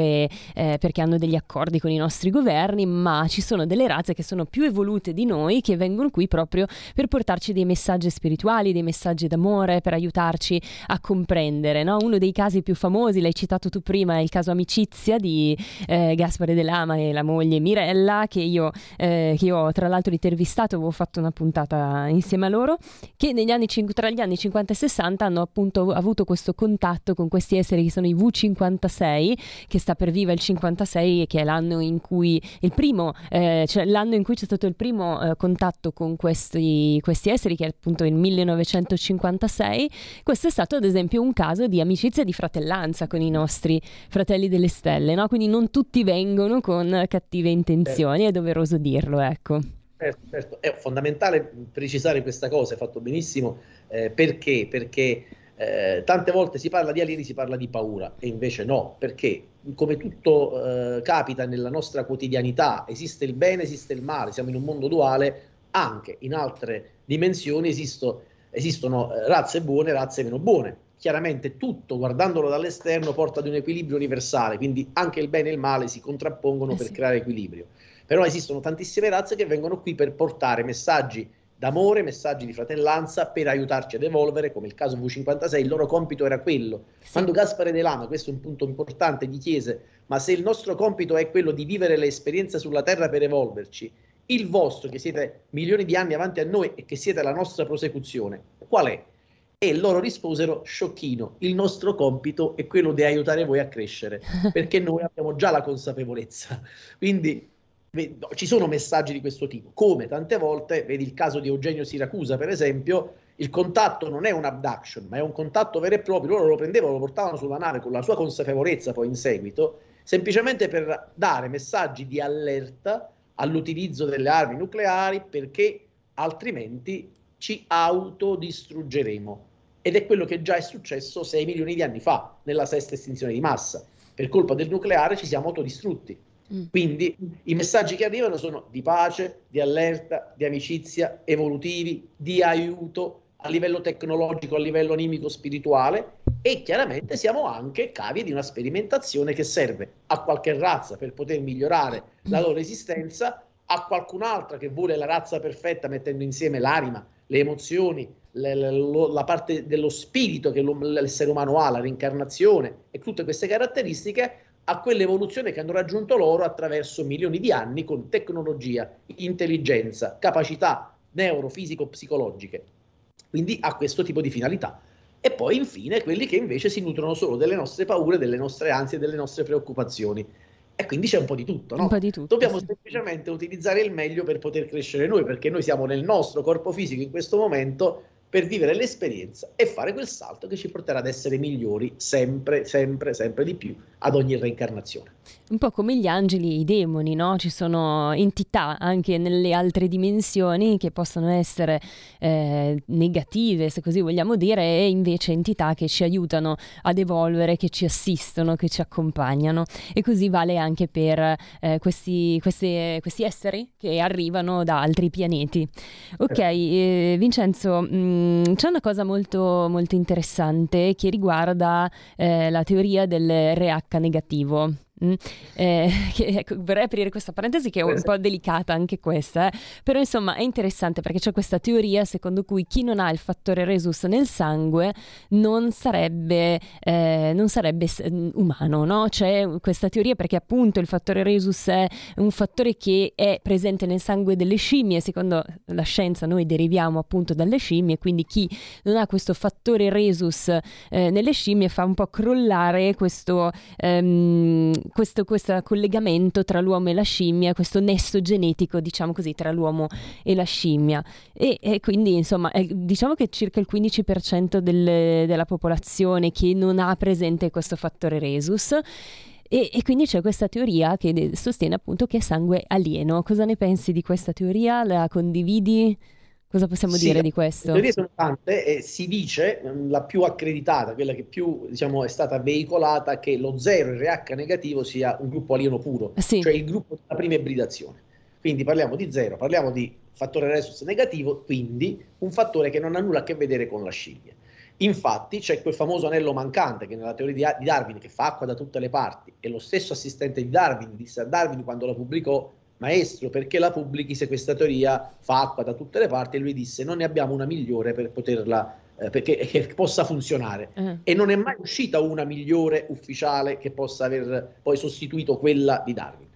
eh, perché hanno degli accordi con i nostri governi, ma ci sono delle razze che sono più evolute di noi, che vengono qui proprio per portarci dei messaggi spirituali, dei messaggi d'amore, per aiutarci a comprendere, no? Uno dei casi più famosi, l'hai citato tu prima, è il caso Amicizia di eh, Gaspare De Lama e la moglie Mirella, che io, eh, che io ho tra l'altro intervistato, avevo fatto una puntata insieme a loro, che negli anni, tra gli anni cinquanta sessanta hanno appunto avuto questo contatto con questi esseri che sono i V cinquantasei, che sta per viva il cinquantasei, e che è l'anno in cui il primo eh, cioè l'anno in cui c'è stato il primo eh, contatto con questi, questi esseri, che è appunto il millenovecentocinquantasei. Questo è stato ad esempio un caso di amicizia e di fratellanza con i nostri fratelli delle stelle, no? Quindi non tutti vengono con cattive intenzioni, è doveroso dirlo, ecco. Certo, certo. È fondamentale precisare questa cosa, hai fatto benissimo, eh, perché? Perché eh, tante volte si parla di alieni, si parla di paura, e invece no, perché come tutto eh, capita nella nostra quotidianità, esiste il bene, esiste il male, siamo in un mondo duale, anche in altre dimensioni esisto, esistono eh, razze buone e razze meno buone. Chiaramente tutto, guardandolo dall'esterno, porta ad un equilibrio universale, quindi anche il bene e il male si contrappongono eh sì. per creare equilibrio. Però esistono tantissime razze che vengono qui per portare messaggi d'amore, messaggi di fratellanza, per aiutarci ad evolvere, come il caso V cinquantasei, il loro compito era quello. Sì. Quando Gaspare De Lama, questo è un punto importante, gli chiese: ma se il nostro compito è quello di vivere l'esperienza sulla Terra per evolverci, il vostro, che siete milioni di anni avanti a noi e che siete la nostra prosecuzione, qual è? E loro risposero: sciocchino, il nostro compito è quello di aiutare voi a crescere, perché noi abbiamo già la consapevolezza. Quindi ci sono messaggi di questo tipo, come tante volte, vedi il caso di Eugenio Siracusa per esempio, il contatto non è un abduction, ma è un contatto vero e proprio, loro lo prendevano, lo portavano sulla nave con la sua consapevolezza poi in seguito, semplicemente per dare messaggi di allerta all'utilizzo delle armi nucleari, perché altrimenti ci autodistruggeremo, ed è quello che già è successo sei milioni di anni fa, nella sesta estinzione di massa, per colpa del nucleare ci siamo autodistrutti. Quindi i messaggi che arrivano sono di pace, di allerta, di amicizia, evolutivi, di aiuto a livello tecnologico, a livello animico, spirituale, e chiaramente siamo anche cavi di una sperimentazione che serve a qualche razza per poter migliorare la loro esistenza, a qualcun'altra che vuole la razza perfetta mettendo insieme l'anima, le emozioni, le, le, lo, la parte dello spirito che l'essere umano ha, la reincarnazione e tutte queste caratteristiche, a quell'evoluzione che hanno raggiunto loro attraverso milioni di anni con tecnologia, intelligenza, capacità neurofisico-psicologiche, quindi a questo tipo di finalità. E poi infine quelli che invece si nutrono solo delle nostre paure, delle nostre ansie, delle nostre preoccupazioni, e quindi c'è un po' di tutto, no? Un po' di tutto, dobbiamo sì. semplicemente utilizzare il meglio per poter crescere noi, perché noi siamo nel nostro corpo fisico in questo momento per vivere l'esperienza e fare quel salto che ci porterà ad essere migliori sempre, sempre, sempre di più ad ogni reincarnazione. Un po' come gli angeli e i demoni, no? Ci sono entità anche nelle altre dimensioni che possono essere eh, negative, se così vogliamo dire, e invece entità che ci aiutano ad evolvere, che ci assistono, che ci accompagnano. E così vale anche per eh, questi, questi, questi esseri che arrivano da altri pianeti. Ok, eh, Vincenzo... Mh, ehm, c'è una cosa molto, molto interessante che riguarda eh, la teoria del R H negativo. Mm. Eh, che, ecco, vorrei aprire questa parentesi che è un po' delicata anche questa, eh. Però insomma è interessante perché c'è questa teoria secondo cui chi non ha il fattore rhesus nel sangue non sarebbe eh, non sarebbe umano, no? C'è questa teoria perché appunto il fattore rhesus è un fattore che è presente nel sangue delle scimmie, secondo la scienza noi deriviamo appunto dalle scimmie, quindi chi non ha questo fattore rhesus eh, nelle scimmie fa un po' crollare questo ehm, Questo, questo collegamento tra l'uomo e la scimmia, questo nesso genetico, diciamo così, tra l'uomo e la scimmia. E, e quindi, insomma, è, diciamo che circa il quindici per cento del, della popolazione che non ha presente questo fattore rhesus. E, e quindi c'è questa teoria che sostiene appunto che è sangue alieno. Cosa ne pensi di questa teoria? La condividi? Cosa possiamo sì, dire di questo? Le teorie sono tante e si dice, la più accreditata, quella che più diciamo è stata veicolata, che lo zero R H negativo sia un gruppo alieno puro, sì. Cioè il gruppo della prima ibridazione. Quindi parliamo di zero, parliamo di fattore rhesus negativo, quindi un fattore che non ha nulla a che vedere con la scimmia. Infatti c'è quel famoso anello mancante che nella teoria di Darwin, che fa acqua da tutte le parti, e lo stesso assistente di Darwin disse a Darwin quando la pubblicò: maestro, perché la pubblichi se questa teoria fa acqua da tutte le parti? E lui disse: non ne abbiamo una migliore per poterla eh, perché che possa funzionare. Uh-huh. E non è mai uscita una migliore ufficiale che possa aver poi sostituito quella di Darwin.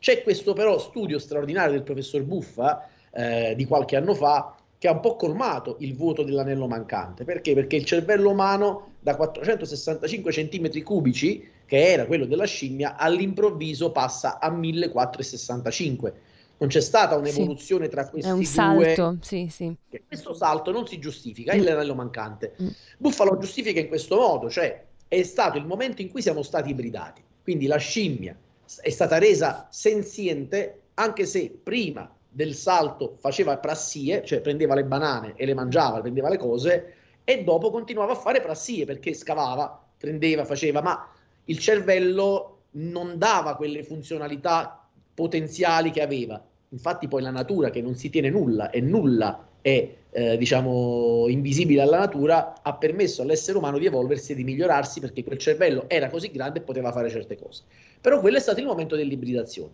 C'è questo però studio straordinario del professor Buffa eh, di qualche anno fa che ha un po' colmato il vuoto dell'anello mancante. Perché? Perché il cervello umano da quattrocentosessantacinque centimetri cubici, che era quello della scimmia, all'improvviso passa a millequattrocentosessantacinque. Non c'è stata un'evoluzione sì, tra questi due. È un salto, sì, sì. Questo salto non si giustifica, è mm. l'anello mancante. Mm. Buffa lo giustifica in questo modo, cioè è stato il momento in cui siamo stati ibridati. Quindi la scimmia è stata resa senziente, anche se prima del salto faceva prassie, cioè prendeva le banane e le mangiava, prendeva le cose, e dopo continuava a fare prassie perché scavava, prendeva, faceva, ma il cervello non dava quelle funzionalità potenziali che aveva. Infatti poi la natura, che non si tiene nulla e nulla è eh, diciamo invisibile alla natura, ha permesso all'essere umano di evolversi e di migliorarsi perché quel cervello era così grande e poteva fare certe cose. Però quello è stato il momento dell'ibridazione.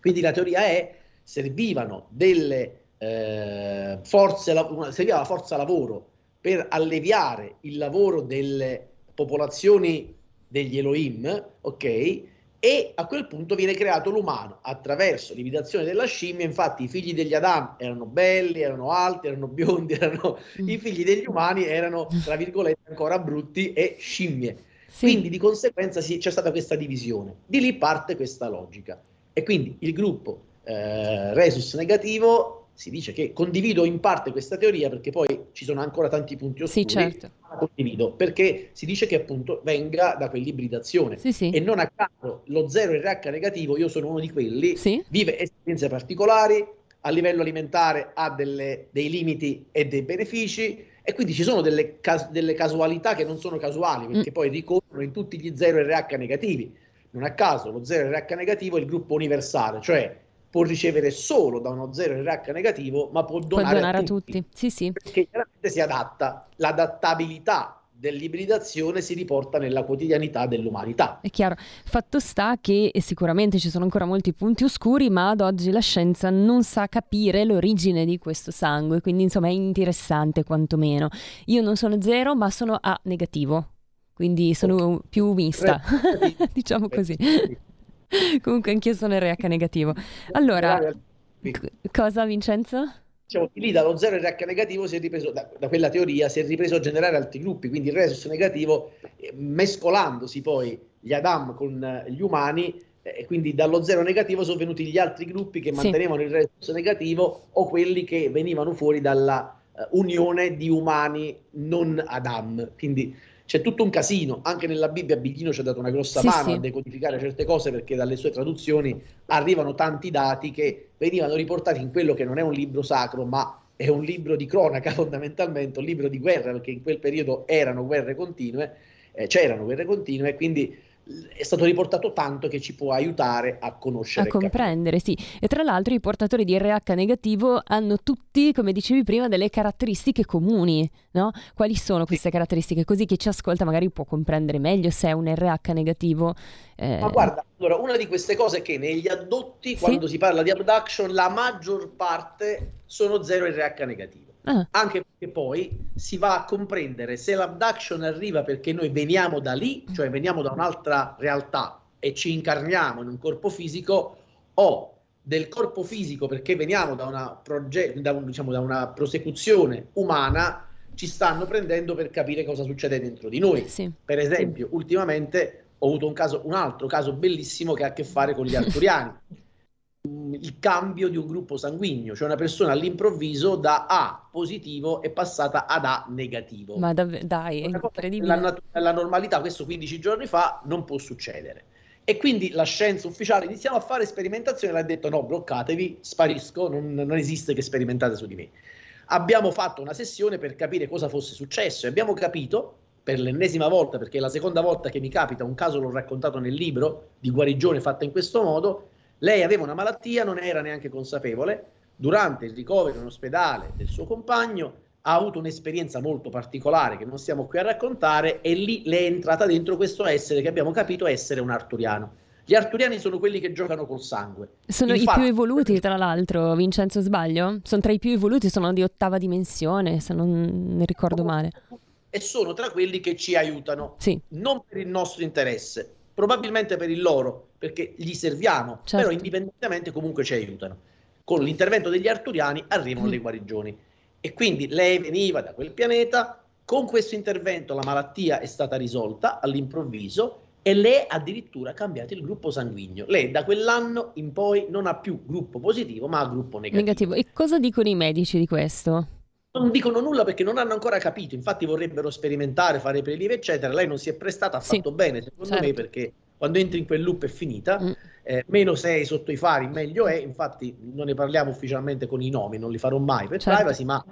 Quindi la teoria è: servivano delle eh, forze, serviva la forza lavoro per alleviare il lavoro delle popolazioni degli Elohim, ok? E a quel punto viene creato l'umano attraverso l'imitazione della scimmia. Infatti i figli degli Adam erano belli, erano alti, erano biondi, erano... Mm. I figli degli umani erano, tra virgolette, ancora brutti e scimmie. Sì. Quindi di conseguenza sì, c'è stata questa divisione. Di lì parte questa logica. E quindi il gruppo eh, rhesus negativo, si dice che condivido in parte questa teoria perché poi ci sono ancora tanti punti oscuri. Sì, certo. Condivido, perché si dice che appunto venga da quell'ibridazione, sì, sì. E non a caso lo zero R H negativo, io sono uno di quelli, sì. Vive esperienze particolari, a livello alimentare ha delle, dei limiti e dei benefici, e quindi ci sono delle, cas- delle casualità che non sono casuali, perché mm. poi ricorrono in tutti gli zero R H negativi. Non a caso lo zero R H negativo è il gruppo universale, cioè può ricevere solo da uno zero R H negativo, ma può donare, può donare a tutti, a tutti. Sì, sì. Perché chiaramente si adatta. L'adattabilità dell'ibridazione si riporta nella quotidianità dell'umanità. È chiaro. Fatto sta che sicuramente ci sono ancora molti punti oscuri, ma ad oggi la scienza non sa capire l'origine di questo sangue, quindi insomma è interessante quantomeno. Io non sono zero, ma sono A negativo, quindi sono okay. più mista, diciamo così. Comunque anch'io sono R H negativo. Allora, c- cosa Vincenzo? Diciamo, lì dallo zero R H negativo si è ripreso, da, da quella teoria si è ripreso a generare altri gruppi, quindi il rhesus negativo mescolandosi poi gli Adam con gli umani, e eh, quindi dallo zero negativo sono venuti gli altri gruppi che mantenevano sì. il rhesus negativo, o quelli che venivano fuori dalla uh, unione di umani non Adam. Quindi c'è tutto un casino, anche nella Bibbia Biglino ci ha dato una grossa sì, mano sì. a decodificare certe cose, perché dalle sue traduzioni arrivano tanti dati che venivano riportati in quello che non è un libro sacro, ma è un libro di cronaca fondamentalmente, un libro di guerra, perché in quel periodo erano guerre continue, eh, c'erano guerre continue, e quindi è stato riportato tanto che ci può aiutare a conoscere, a comprendere, sì. E tra l'altro i portatori di erre acca negativo hanno tutti, come dicevi prima, delle caratteristiche comuni, no? Quali sono queste caratteristiche? Così chi ci ascolta magari può comprendere meglio se è un erre acca negativo. Eh... Ma guarda, allora, una di queste cose è che negli addotti, quando sì? si parla di abduction, la maggior parte sono zero erre acca negativo. Ah. Anche perché poi si va a comprendere se l'abduction arriva perché noi veniamo da lì, cioè veniamo da un'altra realtà e ci incarniamo in un corpo fisico, o del corpo fisico perché veniamo da una, proge- da un, diciamo, da una prosecuzione umana, ci stanno prendendo per capire cosa succede dentro di noi. Sì. Per esempio, sì. ultimamente ho avuto un caso, un altro caso bellissimo che ha a che fare con gli arturiani. Il cambio di un gruppo sanguigno, cioè una persona all'improvviso da A positivo è passata ad A negativo. Ma dav- dai, è incredibile. La, nat- la normalità, questo quindici giorni fa, non può succedere. E quindi la scienza ufficiale, iniziamo a fare sperimentazione, l'ha detto no, bloccatevi, sparisco, non, non esiste che sperimentate su di me. Abbiamo fatto una sessione per capire cosa fosse successo e abbiamo capito, per l'ennesima volta, perché è la seconda volta che mi capita, un caso l'ho raccontato nel libro di guarigione fatta in questo modo. Lei aveva una malattia, non era neanche consapevole, durante il ricovero in ospedale del suo compagno ha avuto un'esperienza molto particolare che non stiamo qui a raccontare, e lì le è entrata dentro questo essere che abbiamo capito essere un arturiano. Gli arturiani sono quelli che giocano col sangue. Sono Infatti, i più evoluti, tra l'altro, Vincenzo, sbaglio? Sono tra i più evoluti, sono di ottava dimensione, se non ne ricordo male. E sono tra quelli che ci aiutano, sì. non per il nostro interesse, probabilmente per il loro, perché gli serviamo, certo. però indipendentemente comunque ci aiutano. Con l'intervento degli arturiani arrivano mm. le guarigioni, e quindi lei veniva da quel pianeta, con questo intervento la malattia è stata risolta all'improvviso e lei addirittura ha cambiato il gruppo sanguigno. Lei da quell'anno in poi non ha più gruppo positivo ma ha gruppo negativo. negativo. E cosa dicono i medici di questo? Non dicono nulla perché non hanno ancora capito, infatti vorrebbero sperimentare, fare prelievi eccetera, lei non si è prestata, ha sì, fatto bene secondo certo. me, perché quando entri in quel loop è finita, mm. eh, meno sei sotto i fari meglio è, infatti non ne parliamo ufficialmente con i nomi, non li farò mai per certo. privacy, ma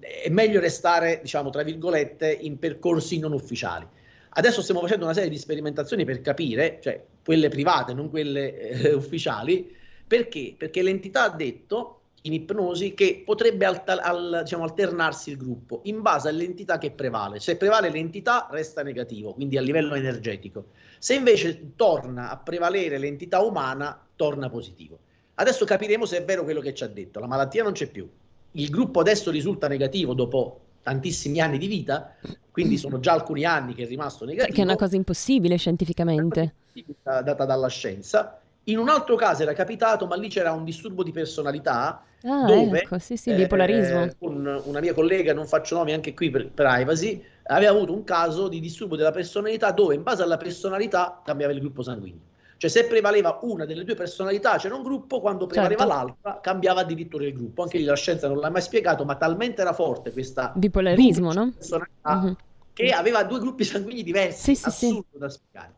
è meglio restare, diciamo tra virgolette, in percorsi non ufficiali. Adesso stiamo facendo una serie di sperimentazioni per capire, cioè quelle private, non quelle eh, ufficiali, perché? Perché l'entità ha detto in ipnosi che potrebbe alta, al, diciamo, alternarsi il gruppo in base all'entità che prevale. Se prevale l'entità resta negativo, quindi a livello energetico. Se invece torna a prevalere l'entità umana, torna positivo. Adesso capiremo se è vero quello che ci ha detto. La malattia non c'è più. Il gruppo adesso risulta negativo dopo tantissimi anni di vita, quindi sono già alcuni anni che è rimasto negativo. Che è una cosa impossibile scientificamente. Data dalla scienza. In un altro caso era capitato, ma lì c'era un disturbo di personalità, ah, dove ecco, sì, sì, bipolarismo. Eh, con una mia collega, non faccio nomi anche qui per privacy, aveva avuto un caso di disturbo della personalità dove in base alla personalità cambiava il gruppo sanguigno. Cioè se prevaleva una delle due personalità c'era un gruppo, quando prevaleva certo. l'altra cambiava addirittura il gruppo. Anche lì la scienza non l'ha mai spiegato, ma talmente era forte questa bipolarismo, no? personalità mm-hmm. che aveva due gruppi sanguigni diversi, sì, assurdo sì, da sì. spiegare.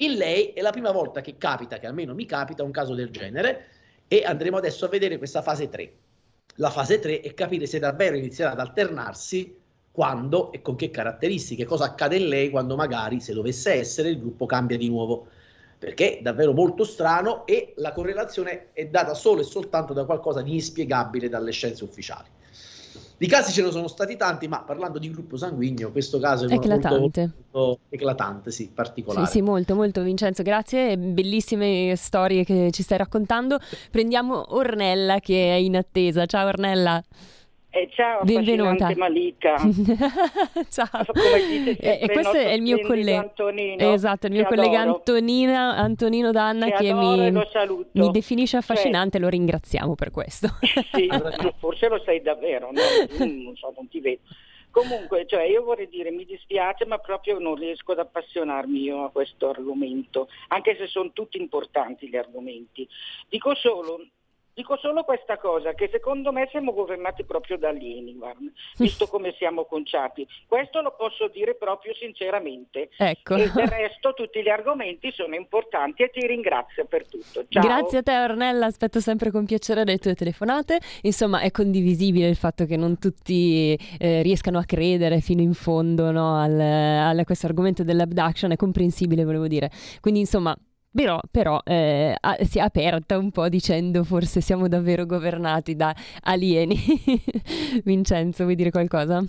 In lei è la prima volta che capita, che almeno mi capita, un caso del genere, e andremo adesso a vedere questa fase tre. La fase tre è capire se davvero inizierà ad alternarsi, quando e con che caratteristiche, cosa accade in lei quando magari, se dovesse essere, il gruppo cambia di nuovo, perché è davvero molto strano e la correlazione è data solo e soltanto da qualcosa di inspiegabile dalle scienze ufficiali. Di casi ce ne sono stati tanti, ma parlando di gruppo sanguigno, questo caso è eclatante. molto eclatante, sì, particolare. Sì, sì, molto, molto, Vincenzo, grazie, bellissime storie che ci stai raccontando. Prendiamo Ornella che è in attesa. Ciao Ornella. Eh, ciao, benvenuta Malika. Ciao. Come eh, e questo è il mio collega Antonino, esatto, il mio collega Antonina, Antonino D'Anna che, che mi, mi definisce affascinante, cioè, lo ringraziamo per questo. Sì, forse lo sei davvero, no? Non so, non ti vedo. Comunque, cioè, io vorrei dire, mi dispiace, ma proprio non riesco ad appassionarmi io a questo argomento, anche se sono tutti importanti gli argomenti. Dico solo Dico solo questa cosa, che secondo me siamo governati proprio da alieni, visto come siamo conciati. Questo lo posso dire proprio sinceramente. Ecco. E del resto tutti gli argomenti sono importanti e ti ringrazio per tutto. Ciao. Grazie a te, Ornella, aspetto sempre con piacere le tue telefonate. Insomma, è condivisibile il fatto che non tutti eh, riescano a credere fino in fondo, no, al, al questo argomento dell'abduction, è comprensibile, volevo dire. Quindi, insomma... Però, però eh, si è aperta un po' dicendo forse siamo davvero governati da alieni. Vincenzo, vuoi dire qualcosa?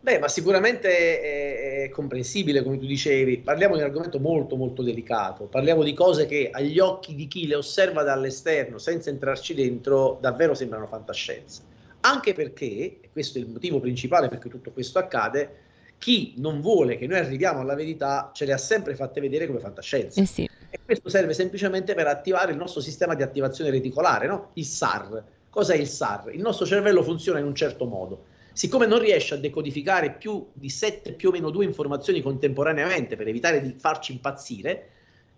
Beh, ma sicuramente è, è comprensibile, come tu dicevi. Parliamo di un argomento molto molto delicato, parliamo di cose che agli occhi di chi le osserva dall'esterno senza entrarci dentro davvero sembrano fantascienza. Anche perché, e questo è il motivo principale perché tutto questo accade, chi non vuole che noi arriviamo alla verità ce le ha sempre fatte vedere come fantascienza. Eh sì. E questo serve semplicemente per attivare il nostro sistema di attivazione reticolare, no? Il S A R. Cos'è il S A R? Il nostro cervello funziona in un certo modo. Siccome non riesce a decodificare più di sette più o meno due informazioni contemporaneamente per evitare di farci impazzire,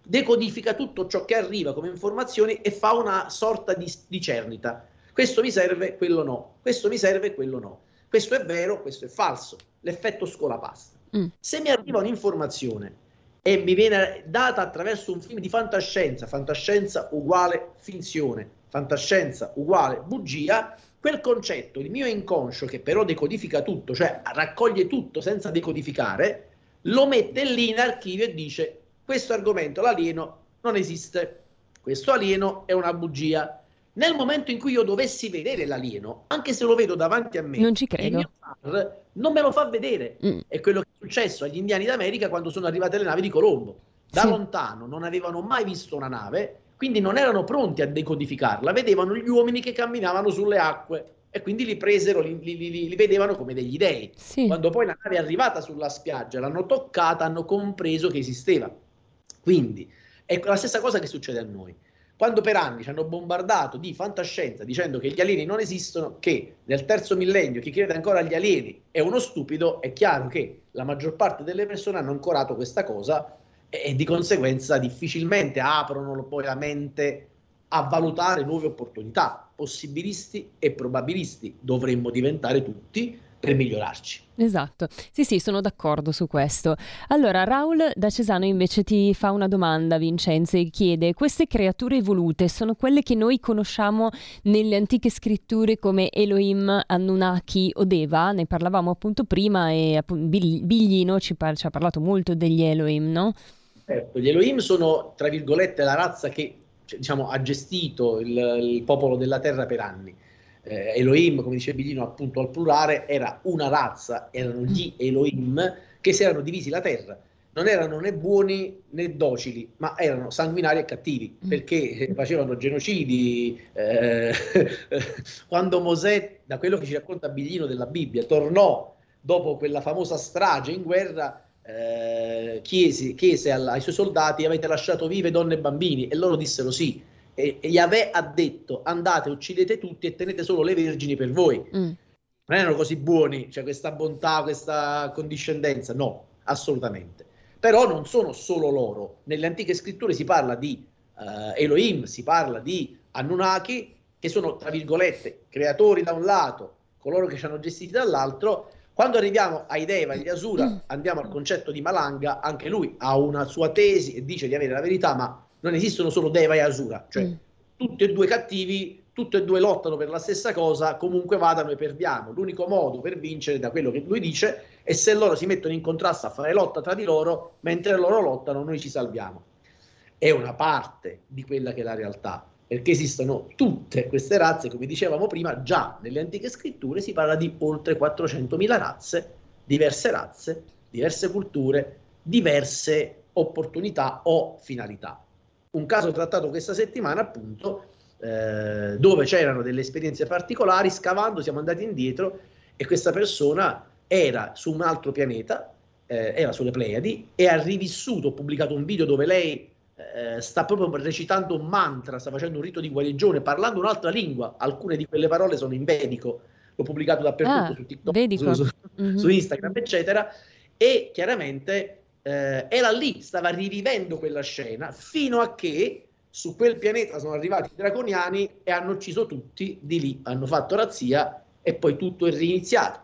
decodifica tutto ciò che arriva come informazioni e fa una sorta di, di cernita. Questo mi serve, quello no. Questo mi serve, quello no. Questo è vero, questo è falso. L'effetto scolapasta. Mm. Se mi arriva un'informazione e mi viene data attraverso un film di fantascienza, fantascienza uguale finzione, fantascienza uguale bugia, quel concetto, il mio inconscio, che però decodifica tutto, cioè raccoglie tutto senza decodificare, lo mette lì in archivio e dice: questo argomento, l'alieno, non esiste, questo alieno è una bugia. Nel momento in cui io dovessi vedere l'alieno, anche se lo vedo davanti a me, non ci credo. Il mio bar non me lo fa vedere. Mm. È quello che è successo agli indiani d'America quando sono arrivate le navi di Colombo. Da sì. lontano non avevano mai visto una nave, quindi non erano pronti a decodificarla, vedevano gli uomini che camminavano sulle acque e quindi li presero, li, li, li, li vedevano come degli dei. Sì. Quando poi la nave è arrivata sulla spiaggia, l'hanno toccata, hanno compreso che esisteva. Quindi è la stessa cosa che succede a noi. Quando per anni ci hanno bombardato di fantascienza dicendo che gli alieni non esistono, che nel terzo millennio chi crede ancora agli alieni è uno stupido, è chiaro che la maggior parte delle persone hanno ancorato questa cosa e, e di conseguenza difficilmente aprono poi la mente a valutare nuove opportunità. Possibilisti e probabilisti dovremmo diventare tutti per migliorarci. Esatto, sì sì, sono d'accordo su questo. Allora, Raul da Cesano invece ti fa una domanda, Vincenzo, e chiede: queste creature evolute sono quelle che noi conosciamo nelle antiche scritture come Elohim, Anunnaki o Deva? Ne parlavamo appunto prima e appunto, Biglino ci, par- ci ha parlato molto degli Elohim, no? Certo, gli Elohim sono, tra virgolette, la razza che, diciamo, ha gestito il, il popolo della Terra per anni. Eh, Elohim, come dice Biglino, appunto al plurale, era una razza, erano gli Elohim che si erano divisi la terra. Non erano né buoni né docili, ma erano sanguinari e cattivi, perché facevano genocidi. Eh, quando Mosè, da quello che ci racconta Biglino della Bibbia, tornò dopo quella famosa strage in guerra, eh, chiese, chiese alla, ai suoi soldati: avete lasciato vive donne e bambini? E loro dissero sì. E Yahweh ha detto: andate, uccidete tutti e tenete solo le vergini per voi. Mm. Non erano così buoni, cioè questa bontà, questa condiscendenza, no, assolutamente. Però non sono solo loro. Nelle antiche scritture si parla di uh, Elohim, si parla di Anunnaki, che sono, tra virgolette, creatori da un lato, coloro che ci hanno gestiti dall'altro. Quando arriviamo ai Deva e agli Asura, andiamo al concetto di Malanga. Anche lui ha una sua tesi e dice di avere la verità, ma non esistono solo Deva e Asura, cioè mm. tutti e due cattivi, tutti e due lottano per la stessa cosa, comunque vada noi perdiamo. L'unico modo per vincere, da quello che lui dice, è se loro si mettono in contrasto a fare lotta tra di loro, mentre loro lottano noi ci salviamo. È una parte di quella che è la realtà, perché esistono tutte queste razze, come dicevamo prima, già nelle antiche scritture si parla di oltre quattrocentomila razze, diverse razze, diverse culture, diverse opportunità o finalità. Un caso trattato questa settimana, appunto, eh, dove c'erano delle esperienze particolari. Scavando siamo andati indietro e questa persona era su un altro pianeta, eh, era sulle Pleiadi, e ha rivissuto, ho pubblicato un video dove lei eh, sta proprio recitando un mantra, sta facendo un rito di guarigione, parlando un'altra lingua. Alcune di quelle parole sono in vedico, l'ho pubblicato dappertutto, ah, su TikTok, su, mm-hmm. su Instagram, eccetera, e chiaramente... Eh, era lì, stava rivivendo quella scena fino a che su quel pianeta sono arrivati i draconiani e hanno ucciso tutti, di lì hanno fatto razzia e poi tutto è riniziato.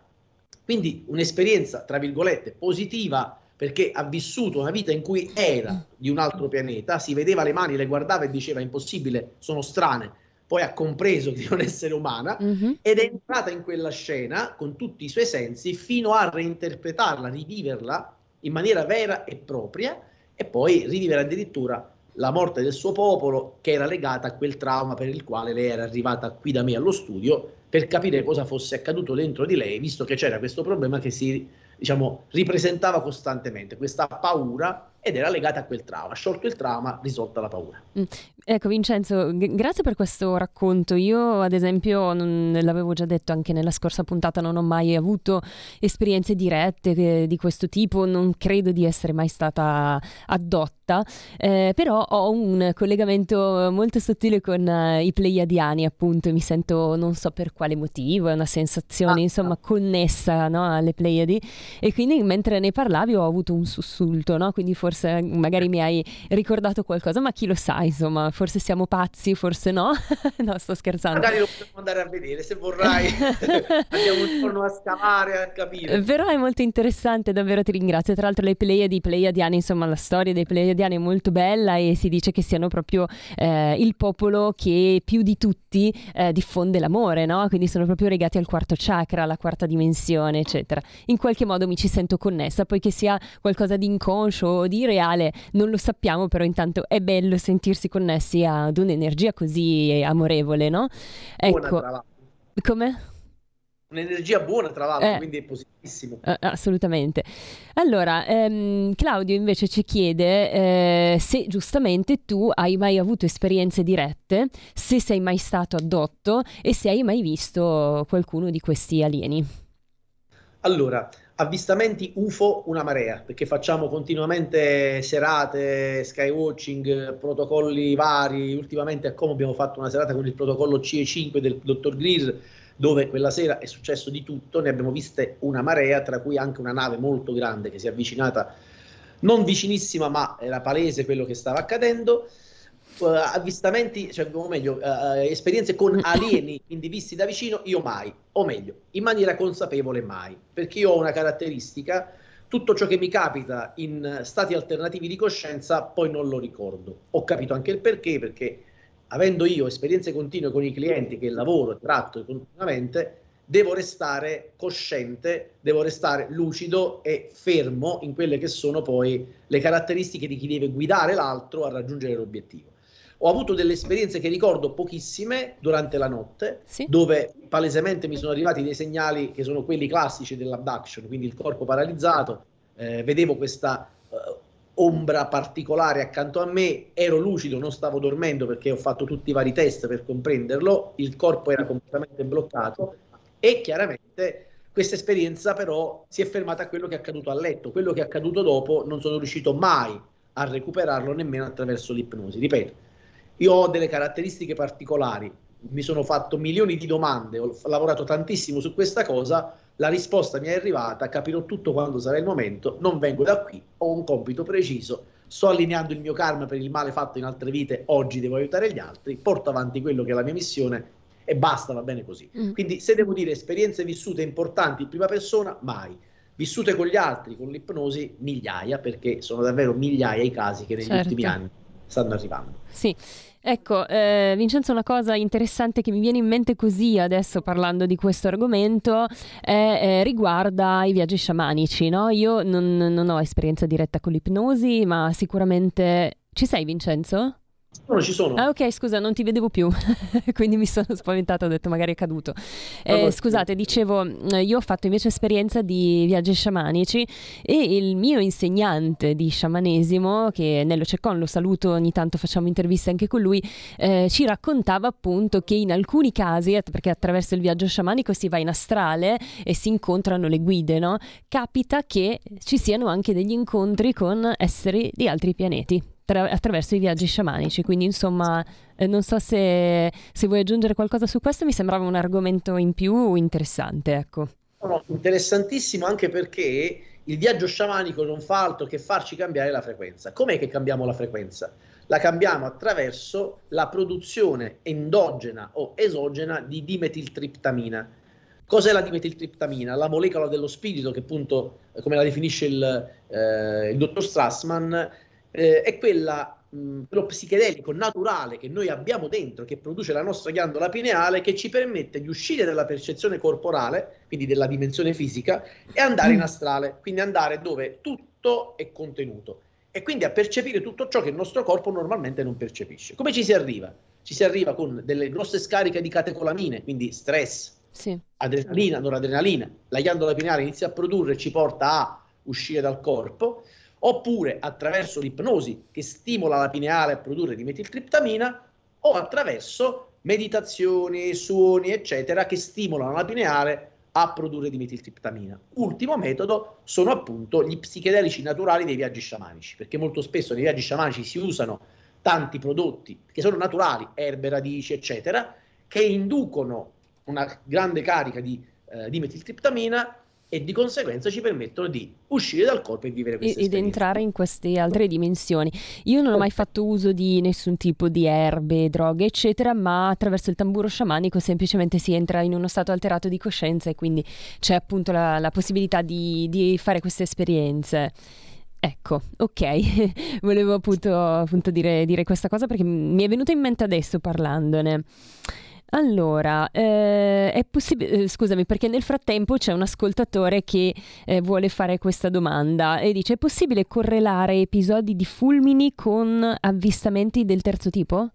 Quindi un'esperienza, tra virgolette, positiva, perché ha vissuto una vita in cui era di un altro pianeta, si vedeva le mani, le guardava e diceva impossibile, sono strane, poi ha compreso di non essere umana, mm-hmm. ed è entrata in quella scena con tutti i suoi sensi fino a reinterpretarla, riviverla in maniera vera e propria, e poi rivivere addirittura la morte del suo popolo, che era legata a quel trauma per il quale lei era arrivata qui da me allo studio per capire cosa fosse accaduto dentro di lei, visto che c'era questo problema che si, diciamo, ripresentava costantemente, questa paura, ed era legata a quel trauma. Sciolto il trauma, risolta la paura. Mm. Ecco Vincenzo, g- grazie per questo racconto. Io ad esempio, non, l'avevo già detto anche nella scorsa puntata, non ho mai avuto esperienze dirette che, di questo tipo, non credo di essere mai stata addotta, eh, però ho un collegamento molto sottile con eh, i Pleiadiani, appunto, mi sento, non so per quale motivo, è una sensazione ah, insomma ah. connessa, no, alle Pleiadi, e quindi mentre ne parlavi ho avuto un sussulto, no? Quindi forse magari mi hai ricordato qualcosa, ma chi lo sa, insomma, forse siamo pazzi, forse no. No, sto scherzando. Magari lo possiamo andare a vedere, se vorrai. Andiamo un giorno a scavare, a capire. Però è molto interessante, davvero ti ringrazio. Tra l'altro le Pleiadi, i Pleiadiani, insomma, la storia dei Pleiadiani è molto bella, e si dice che siano proprio eh, il popolo che più di tutti eh, diffonde l'amore, no? Quindi sono proprio legati al quarto chakra, alla quarta dimensione, eccetera. In qualche modo mi ci sento connessa, poiché sia qualcosa di inconscio o di reale non lo sappiamo, però intanto è bello sentirsi connessi ad un'energia così amorevole, no? Ecco, come? Un'energia buona, tra l'altro, eh, quindi è positivissimo. Assolutamente. Allora, ehm, Claudio invece ci chiede eh, se giustamente tu hai mai avuto esperienze dirette, se sei mai stato addotto e se hai mai visto qualcuno di questi alieni. Allora, avvistamenti U F O una marea, perché facciamo continuamente serate, skywatching, protocolli vari. Ultimamente a Como abbiamo fatto una serata con il protocollo C E cinque del dottor Greer, dove quella sera è successo di tutto, ne abbiamo viste una marea, tra cui anche una nave molto grande che si è avvicinata, non vicinissima, ma era palese quello che stava accadendo. Uh, avvistamenti, cioè, o meglio, uh, esperienze con alieni, quindi visti da vicino, io mai, o meglio, in maniera consapevole mai, perché io ho una caratteristica: tutto ciò che mi capita in stati alternativi di coscienza poi non lo ricordo. Ho capito anche il perché, perché avendo io esperienze continue con i clienti che lavoro e tratto continuamente, devo restare cosciente, devo restare lucido e fermo in quelle che sono poi le caratteristiche di chi deve guidare l'altro a raggiungere l'obiettivo. Ho avuto delle esperienze che ricordo pochissime durante la notte, sì, dove palesemente mi sono arrivati dei segnali che sono quelli classici dell'abduction, quindi il corpo paralizzato, eh, vedevo questa eh, ombra particolare accanto a me, ero lucido, non stavo dormendo perché ho fatto tutti i vari test per comprenderlo, il corpo era completamente bloccato, e chiaramente questa esperienza però si è fermata a quello che è accaduto a letto. Quello che è accaduto dopo non sono riuscito mai a recuperarlo, nemmeno attraverso l'ipnosi, ripeto. Io ho delle caratteristiche particolari, mi sono fatto milioni di domande, ho lavorato tantissimo su questa cosa, la risposta mi è arrivata, capirò tutto quando sarà il momento, non vengo da qui, ho un compito preciso, sto allineando il mio karma per il male fatto in altre vite, oggi devo aiutare gli altri, porto avanti quello che è la mia missione e basta, va bene così. Mm. Quindi se devo dire esperienze vissute importanti in prima persona, mai. Vissute con gli altri, con l'ipnosi, migliaia, perché sono davvero migliaia i casi che negli, certo, ultimi anni stanno arrivando. Sì. Ecco, eh, Vincenzo, una cosa interessante che mi viene in mente così adesso parlando di questo argomento eh, eh, riguarda i viaggi sciamanici, no? Io non, non ho esperienza diretta con l'ipnosi, ma sicuramente... Ci sei, Vincenzo? No, ci sono. Ah, ok, scusa, non ti vedevo più, quindi mi sono spaventata, ho detto magari è caduto. Eh, scusate, dicevo, io ho fatto invece esperienza di viaggi sciamanici e il mio insegnante di sciamanesimo, che è Nello Ceccon, lo saluto, ogni tanto facciamo interviste anche con lui, eh, ci raccontava appunto che in alcuni casi, perché attraverso il viaggio sciamanico si va in astrale e si incontrano le guide, no? Capita che ci siano anche degli incontri con esseri di altri pianeti attraverso i viaggi sciamanici, quindi insomma eh, non so se, se vuoi aggiungere qualcosa su questo, mi sembrava un argomento in più interessante, ecco. No, interessantissimo, anche perché il viaggio sciamanico non fa altro che farci cambiare la frequenza. Com'è che cambiamo la frequenza? la cambiamo attraverso la produzione endogena o esogena di dimetiltriptamina. Cos'è la dimetiltriptamina? La molecola dello spirito che appunto, come la definisce il, eh, il dottor Strassman, eh, è quella, mh, quello psichedelico naturale che noi abbiamo dentro, che produce la nostra ghiandola pineale, che ci permette di uscire dalla percezione corporale, quindi della dimensione fisica, e andare in astrale, quindi andare dove tutto è contenuto, e quindi a percepire tutto ciò che il nostro corpo normalmente non percepisce. Come ci si arriva? Ci si arriva con delle grosse scariche di catecolamine, quindi stress, sì, adrenalina, noradrenalina, la ghiandola pineale inizia a produrre e ci porta a uscire dal corpo, oppure attraverso l'ipnosi che stimola la pineale a produrre dimetiltriptamina, o attraverso meditazioni, suoni, eccetera, che stimolano la pineale a produrre dimetiltriptamina. Ultimo metodo sono appunto gli psichedelici naturali dei viaggi sciamanici, perché molto spesso nei viaggi sciamanici si usano tanti prodotti che sono naturali, erbe, radici, eccetera, che inducono una grande carica di eh, dimetiltriptamina e di conseguenza ci permettono di uscire dal corpo e vivere questa ed entrare in queste altre dimensioni. Io non ho mai fatto uso di nessun tipo di erbe, droghe, eccetera, ma attraverso il tamburo sciamanico semplicemente si entra in uno stato alterato di coscienza e quindi c'è appunto la, la possibilità di, di fare queste esperienze. Ecco, ok, volevo appunto, appunto dire, dire questa cosa perché mi è venuta in mente adesso parlandone. Allora, eh, è possibile, eh, scusami, perché nel frattempo c'è un ascoltatore che eh, vuole fare questa domanda e dice: è possibile correlare episodi di fulmini con avvistamenti del terzo tipo?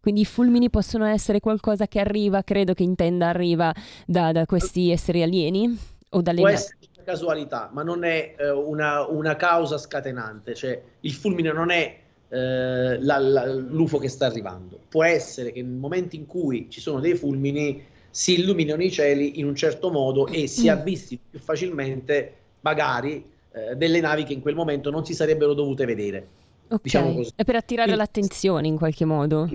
Quindi i fulmini possono essere qualcosa che arriva, credo che intenda arriva da, da questi esseri alieni o dalle... Può essere una casualità, ma non è eh, una, una causa scatenante, cioè il fulmine non è... Uh, la, la, l'UFO che sta arrivando. Può essere che nel momento in cui ci sono dei fulmini si illuminano i cieli in un certo modo e si avvistino più facilmente magari uh, delle navi che in quel momento non si sarebbero dovute vedere, okay, diciamo così. È per attirare Quindi, l'attenzione in qualche modo,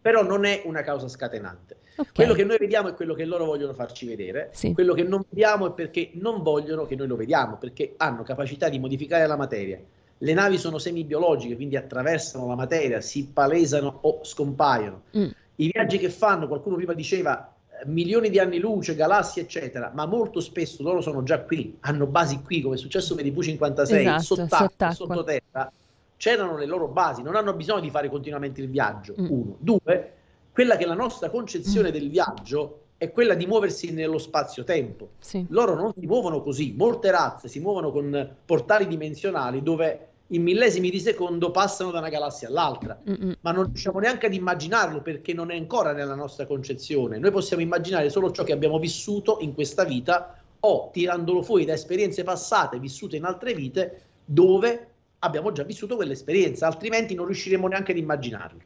però non è una causa scatenante, okay. Quello che noi vediamo è quello che loro vogliono farci vedere, sì. Quello che non vediamo è perché non vogliono che noi lo vediamo, perché hanno capacità di modificare la materia. Le navi sono semi-biologiche, quindi attraversano la materia, si palesano o scompaiono. Mm. I viaggi che fanno, qualcuno prima diceva, milioni di anni luce, galassie, eccetera, ma molto spesso loro sono già qui, hanno basi qui, come è successo per i V cinquantasei, esatto, sott'acqua, sott'acqua, sottoterra, c'erano le loro basi, non hanno bisogno di fare continuamente il viaggio, mm. uno. Due, quella che è la nostra concezione mm. del viaggio è quella di muoversi nello spazio-tempo. Sì. Loro non si muovono così, molte razze si muovono con portali dimensionali dove... in millesimi di secondo passano da una galassia all'altra, mm-mm, ma non riusciamo neanche ad immaginarlo perché non è ancora nella nostra concezione. Noi possiamo immaginare solo ciò che abbiamo vissuto in questa vita o tirandolo fuori da esperienze passate, vissute in altre vite, dove abbiamo già vissuto quell'esperienza, altrimenti non riusciremo neanche ad immaginarlo.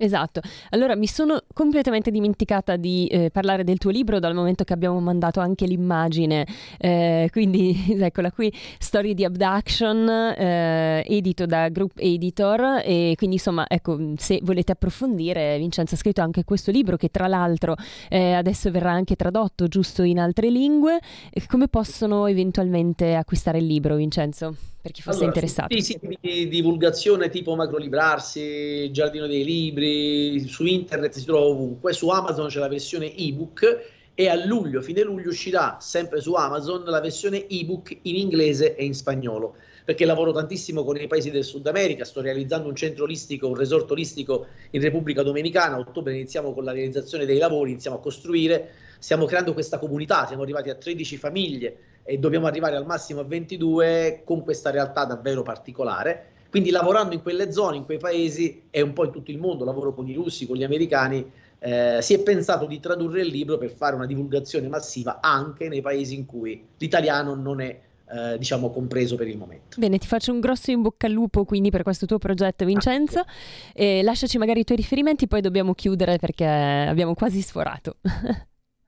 Esatto, allora mi sono completamente dimenticata di eh, parlare del tuo libro dal momento che abbiamo mandato anche l'immagine, eh, quindi eccola qui, Story di Abduction, eh, edito da Group Editor, e quindi insomma ecco, se volete approfondire, Vincenzo ha scritto anche questo libro che tra l'altro eh, adesso verrà anche tradotto giusto in altre lingue. Come possono eventualmente acquistare il libro, Vincenzo? Per chi fosse allora, interessato. Sì, sì, di divulgazione tipo Macrolibrarsi, Giardino dei Libri, su internet si trova ovunque, su Amazon c'è la versione ebook e a luglio, fine luglio, uscirà sempre su Amazon la versione ebook in inglese e in spagnolo, perché lavoro tantissimo con i paesi del Sud America, sto realizzando un centro olistico, un resort olistico in Repubblica Dominicana, a ottobre iniziamo con la realizzazione dei lavori, iniziamo a costruire, stiamo creando questa comunità, siamo arrivati a tredici famiglie e dobbiamo arrivare al massimo a ventidue con questa realtà davvero particolare. Quindi lavorando in quelle zone, in quei paesi e un po' in tutto il mondo, lavoro con i russi, con gli americani, eh, si è pensato di tradurre il libro per fare una divulgazione massiva anche nei paesi in cui l'italiano non è Eh, diciamo compreso per il momento. Bene, ti faccio un grosso in bocca al lupo quindi per questo tuo progetto, Vincenzo, ah, okay. E lasciaci magari i tuoi riferimenti, poi dobbiamo chiudere perché abbiamo quasi sforato.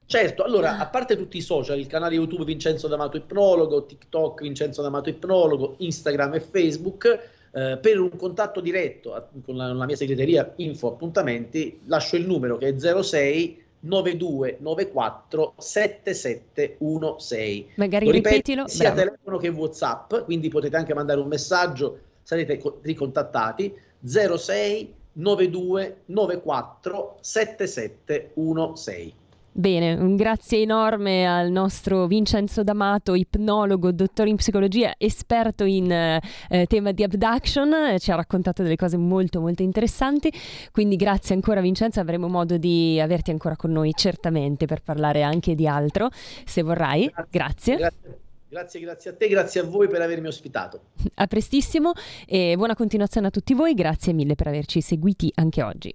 Certo, allora, a parte tutti i social, il canale YouTube Vincenzo D'Amato Ipnologo, TikTok Vincenzo D'Amato Ipnologo, Instagram e Facebook, eh, per un contatto diretto a, con la, la mia segreteria Info Appuntamenti lascio il numero che è zero sei novantadue novantaquattro settantasette sedici. Magari lo ripeto, ripetilo sia bravo. Telefono che WhatsApp, quindi potete anche mandare un messaggio, sarete ricontattati. zero sei novantadue novantaquattro settantasette sedici. Bene, un grazie enorme al nostro Vincenzo D'Amato, ipnologo, dottore in psicologia, esperto in eh, tema di abduction. Ci ha raccontato delle cose molto molto interessanti, quindi grazie ancora Vincenzo, avremo modo di averti ancora con noi certamente per parlare anche di altro se vorrai. Grazie. Grazie. grazie. Grazie, grazie a te, grazie a voi per avermi ospitato. A prestissimo e buona continuazione a tutti voi, grazie mille per averci seguiti anche oggi.